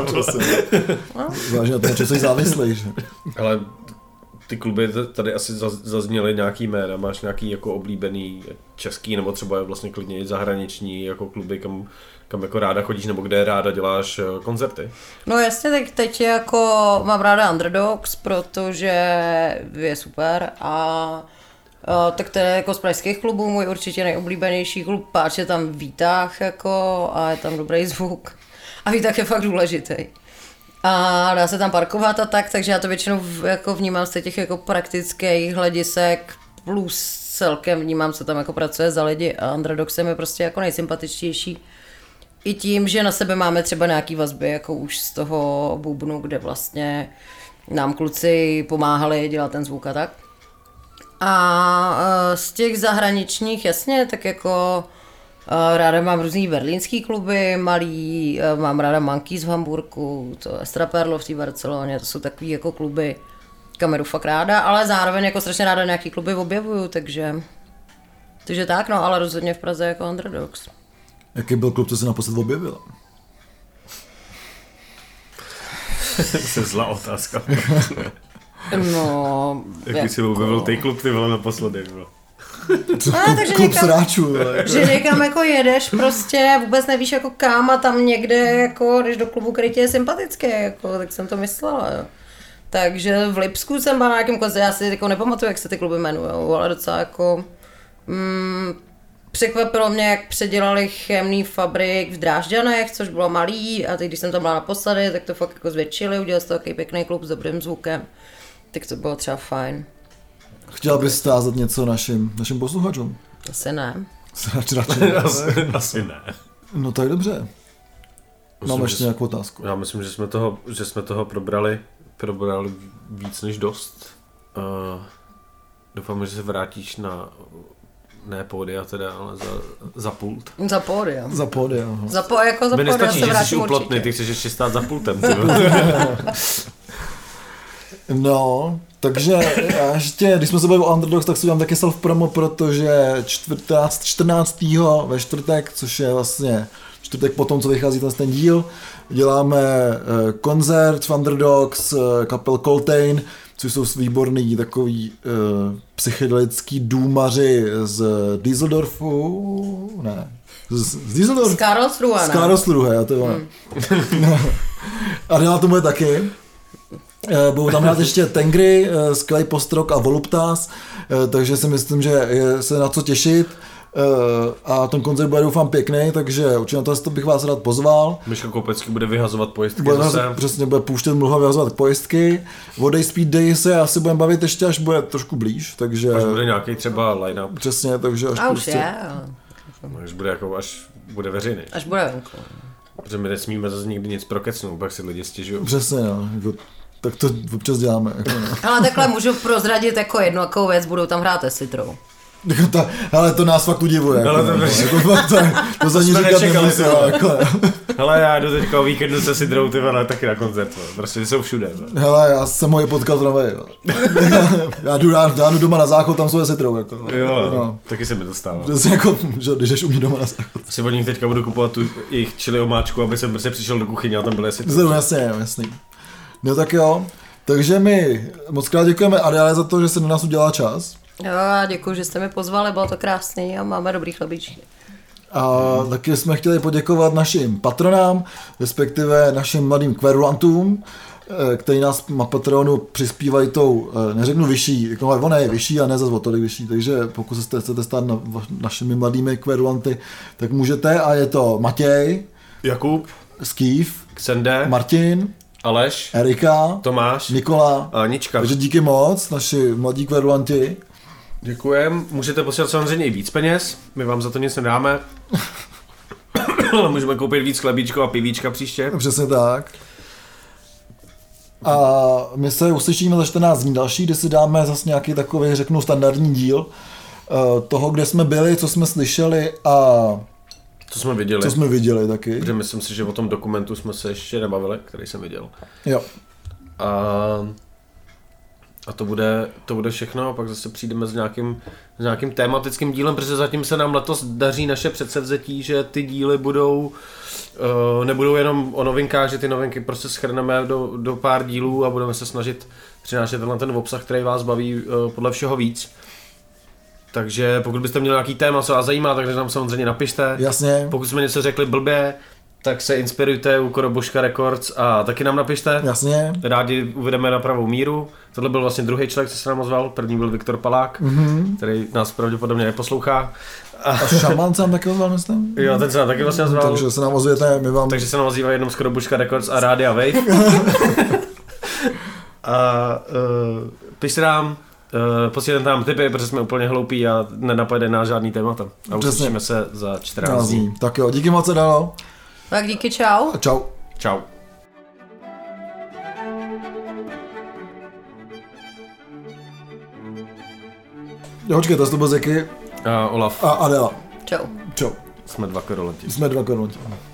Vážně, na ten čas jsi závislý. Ale ty kluby tady asi zazněly nějaký jména, máš nějaký jako oblíbený český nebo třeba vlastně klidně i zahraniční jako kluby, kam jako ráda chodíš nebo kde ráda děláš koncerty? No jasně, tak teď jako mám ráda Underdogs, protože je super a tak to je jako z pražských klubů můj určitě nejoblíbenější klub, páč je tam výtah jako a je tam dobrý zvuk a výtah je fakt důležitý. A dá se tam parkovat a tak, takže já to většinou jako vnímám z těch jako praktických hledisek, plus celkem vnímám, se tam jako pracuje za lidi a Underdogsem je prostě jako nejsympatičtější. I tím, že na sebe máme třeba nějaký vazby, jako už z toho bubnu, kde vlastně nám kluci pomáhali dělat ten zvuk a tak. A z těch zahraničních, jasně, tak jako ráda mám různý berlínský kluby, malý, mám ráda Monkeys v Hamburku, to Estraperlo v té Barceloně, to jsou takový jako kluby, kam jdu fakt ráda, ale zároveň jako strašně ráda nějaký kluby objevuju, takže tak, no, ale rozhodně v Praze jako Underdogs. Jaký byl klub, co se naposled objevila? Se zlá otázka. No... Jaký jsi objevil tej klub, ty byla naposledy, bylo? No, takže klub někam, sráčů, že někam jako jedeš, prostě vůbec nevíš jako kam a tam někde jako jdeš do klubu, který tě je sympatický, jako, tak jsem to myslela. Jo. Takže v Lipsku jsem byla na nějakém konci, já si jako nepamatuju, jak se ty kluby jmenujou, ale docela jako... Překvapilo mě, jak předělali chemný fabrik v Drážďanech, což bylo malý a teď, když jsem tam byla naposledy, tak to fakt jako zvětšili, udělali to takový pěkný klub s dobrým zvukem, tak to bylo třeba fajn. Chtěla bys stázat něco našim posluchačům? Asi ne. Asi ne. No tak dobře. Mám ještě nějakou otázku. Já myslím, že jsme toho probrali víc než dost. Doufám, že se vrátíš na... Ne pódia teda, ale za pult. Za pódia. Za pódia se vrátím určitě. Že jsi úplatný, ty chceš ještě stát za pultem. No, takže já ještě, když jsme se bavili o Underdogs, tak si udělám taky self-promo, protože 14. ve čtvrtek, což je vlastně čtvrtek potom, co vychází ten díl, děláme koncert v Underdogs, kapel Coltrane, což jsou výborný takový psychedelický důmaři z Düsseldorfu, ne, z Düsseldorfu. Z Karlsruhe, já to je A dělá tomu je taky. Budou tam hrát ještě Tengry, Sklej Postrok a Voluptas, takže si myslím, že je se na co těšit. A ten koncert bude, doufám, pěkný, takže určitě na to bych vás rád pozval. Miška Koupecký bude vyhazovat pojistky. Přesně, bude pouštět mlhu a vyhazovat pojistky. O Dayspeed Day se asi budeme bavit ještě, až bude trošku blíž, takže... Až bude nějaký třeba line-up. Přesně, takže až prostě... Až bude veřejný. Až bude venku. Protože my nesmíme zase nikdy nic prokecnout, pak si lidi stěžují. Přesně, jo. Tak to občas děláme. Jako, no. Ale takhle můžu prozradit jako jednu jakou věc, budou tam hrát The Citrou. Ale to nás fakt udivuje. Jako, to za ní říkat nemusím. Hele, já jdu teďka o víkendu se Citrou, ty vole, taky na koncert. Prostě jsou všude. Ne? Hele, já jsem moje potkal v Ravej. Já jdu doma na záchod, tam jsou The Citrou. Jako, jo, no. Taky se mi to stává. Jako, když jdeš u mě doma na záchod. Si od nich teďka budu kupovat tu jejich chili omáčku, aby jsem prostě přišel do kuchyně a tam byly The Citrou. Jasně. No tak jo, takže my moc krát děkujeme Adele za to, že se na nás udělá čas. Jo, a děkuji, že jste mi pozvali, bylo to krásný a máme dobrý chlebíčky. A taky jsme chtěli poděkovat našim patronám, respektive našim mladým kverulantům, který nás na Patronu přispívají tou, neřeknu vyšší, jako ona je vyšší a ne zase o tolik vyšší, takže pokud se chcete stát našimi mladými kverulanty, tak můžete a je to Matěj, Jakub, Skýv, Ksende, Martin, Aleš, Erika, Tomáš, Nikola, Anička. Takže díky moc, naši mladí kverulanti. Děkujem. Můžete posílat samozřejmě i víc peněz, my vám za to nic nedáme. Můžeme koupit víc chlebíčko a pivíčka příště. Přesně tak. A my se uslyšíme za 14 dní další, kde si dáme zase nějaký takový, řeknu, standardní díl toho, kde jsme byli, co jsme slyšeli a... Co jsme viděli taky. Protože myslím si, že o tom dokumentu jsme se ještě nebavili, který jsem viděl. Jo. A to bude všechno a pak zase přijdeme s nějakým tématickým dílem, protože zatím se nám letos daří naše předsevzetí, že ty díly budou, nebudou jenom o novinkách, že ty novinky prostě shrneme do pár dílů a budeme se snažit přinášet tenhle ten obsah, který vás baví podle všeho víc. Takže pokud byste měli nějaký téma, co vás zajímá, takže nám samozřejmě napište. Jasně. Pokud jsme něco řekli blbě, tak se inspirujte u Korobuška Records a taky nám napište. Jasně. Rádi uvedeme na pravou míru. Tohle byl vlastně druhý člověk, co se nám ozval. První byl Viktor Palák, který nás pravděpodobně neposlouchá. A Šaman se nám taky ozval, myslím. Jo, ten se nám taky vlastně ozval. Takže se nám ozvěte, my vám... Takže se nám ozývá jednou z Korobuška Records a Rádia Wave. A pište nám, posílejte nám tipy, protože jsme úplně hloupí a nenapojede na žádný témata. A uslyšíme se za 14 dní. Tak jo, díky moc, Adelo. Tak díky, čau. Čau. Čau. Jo, počkej, to byl Ziki. A Olaf. A Adela. Čau. Čau. Jsme Dva Querulanti.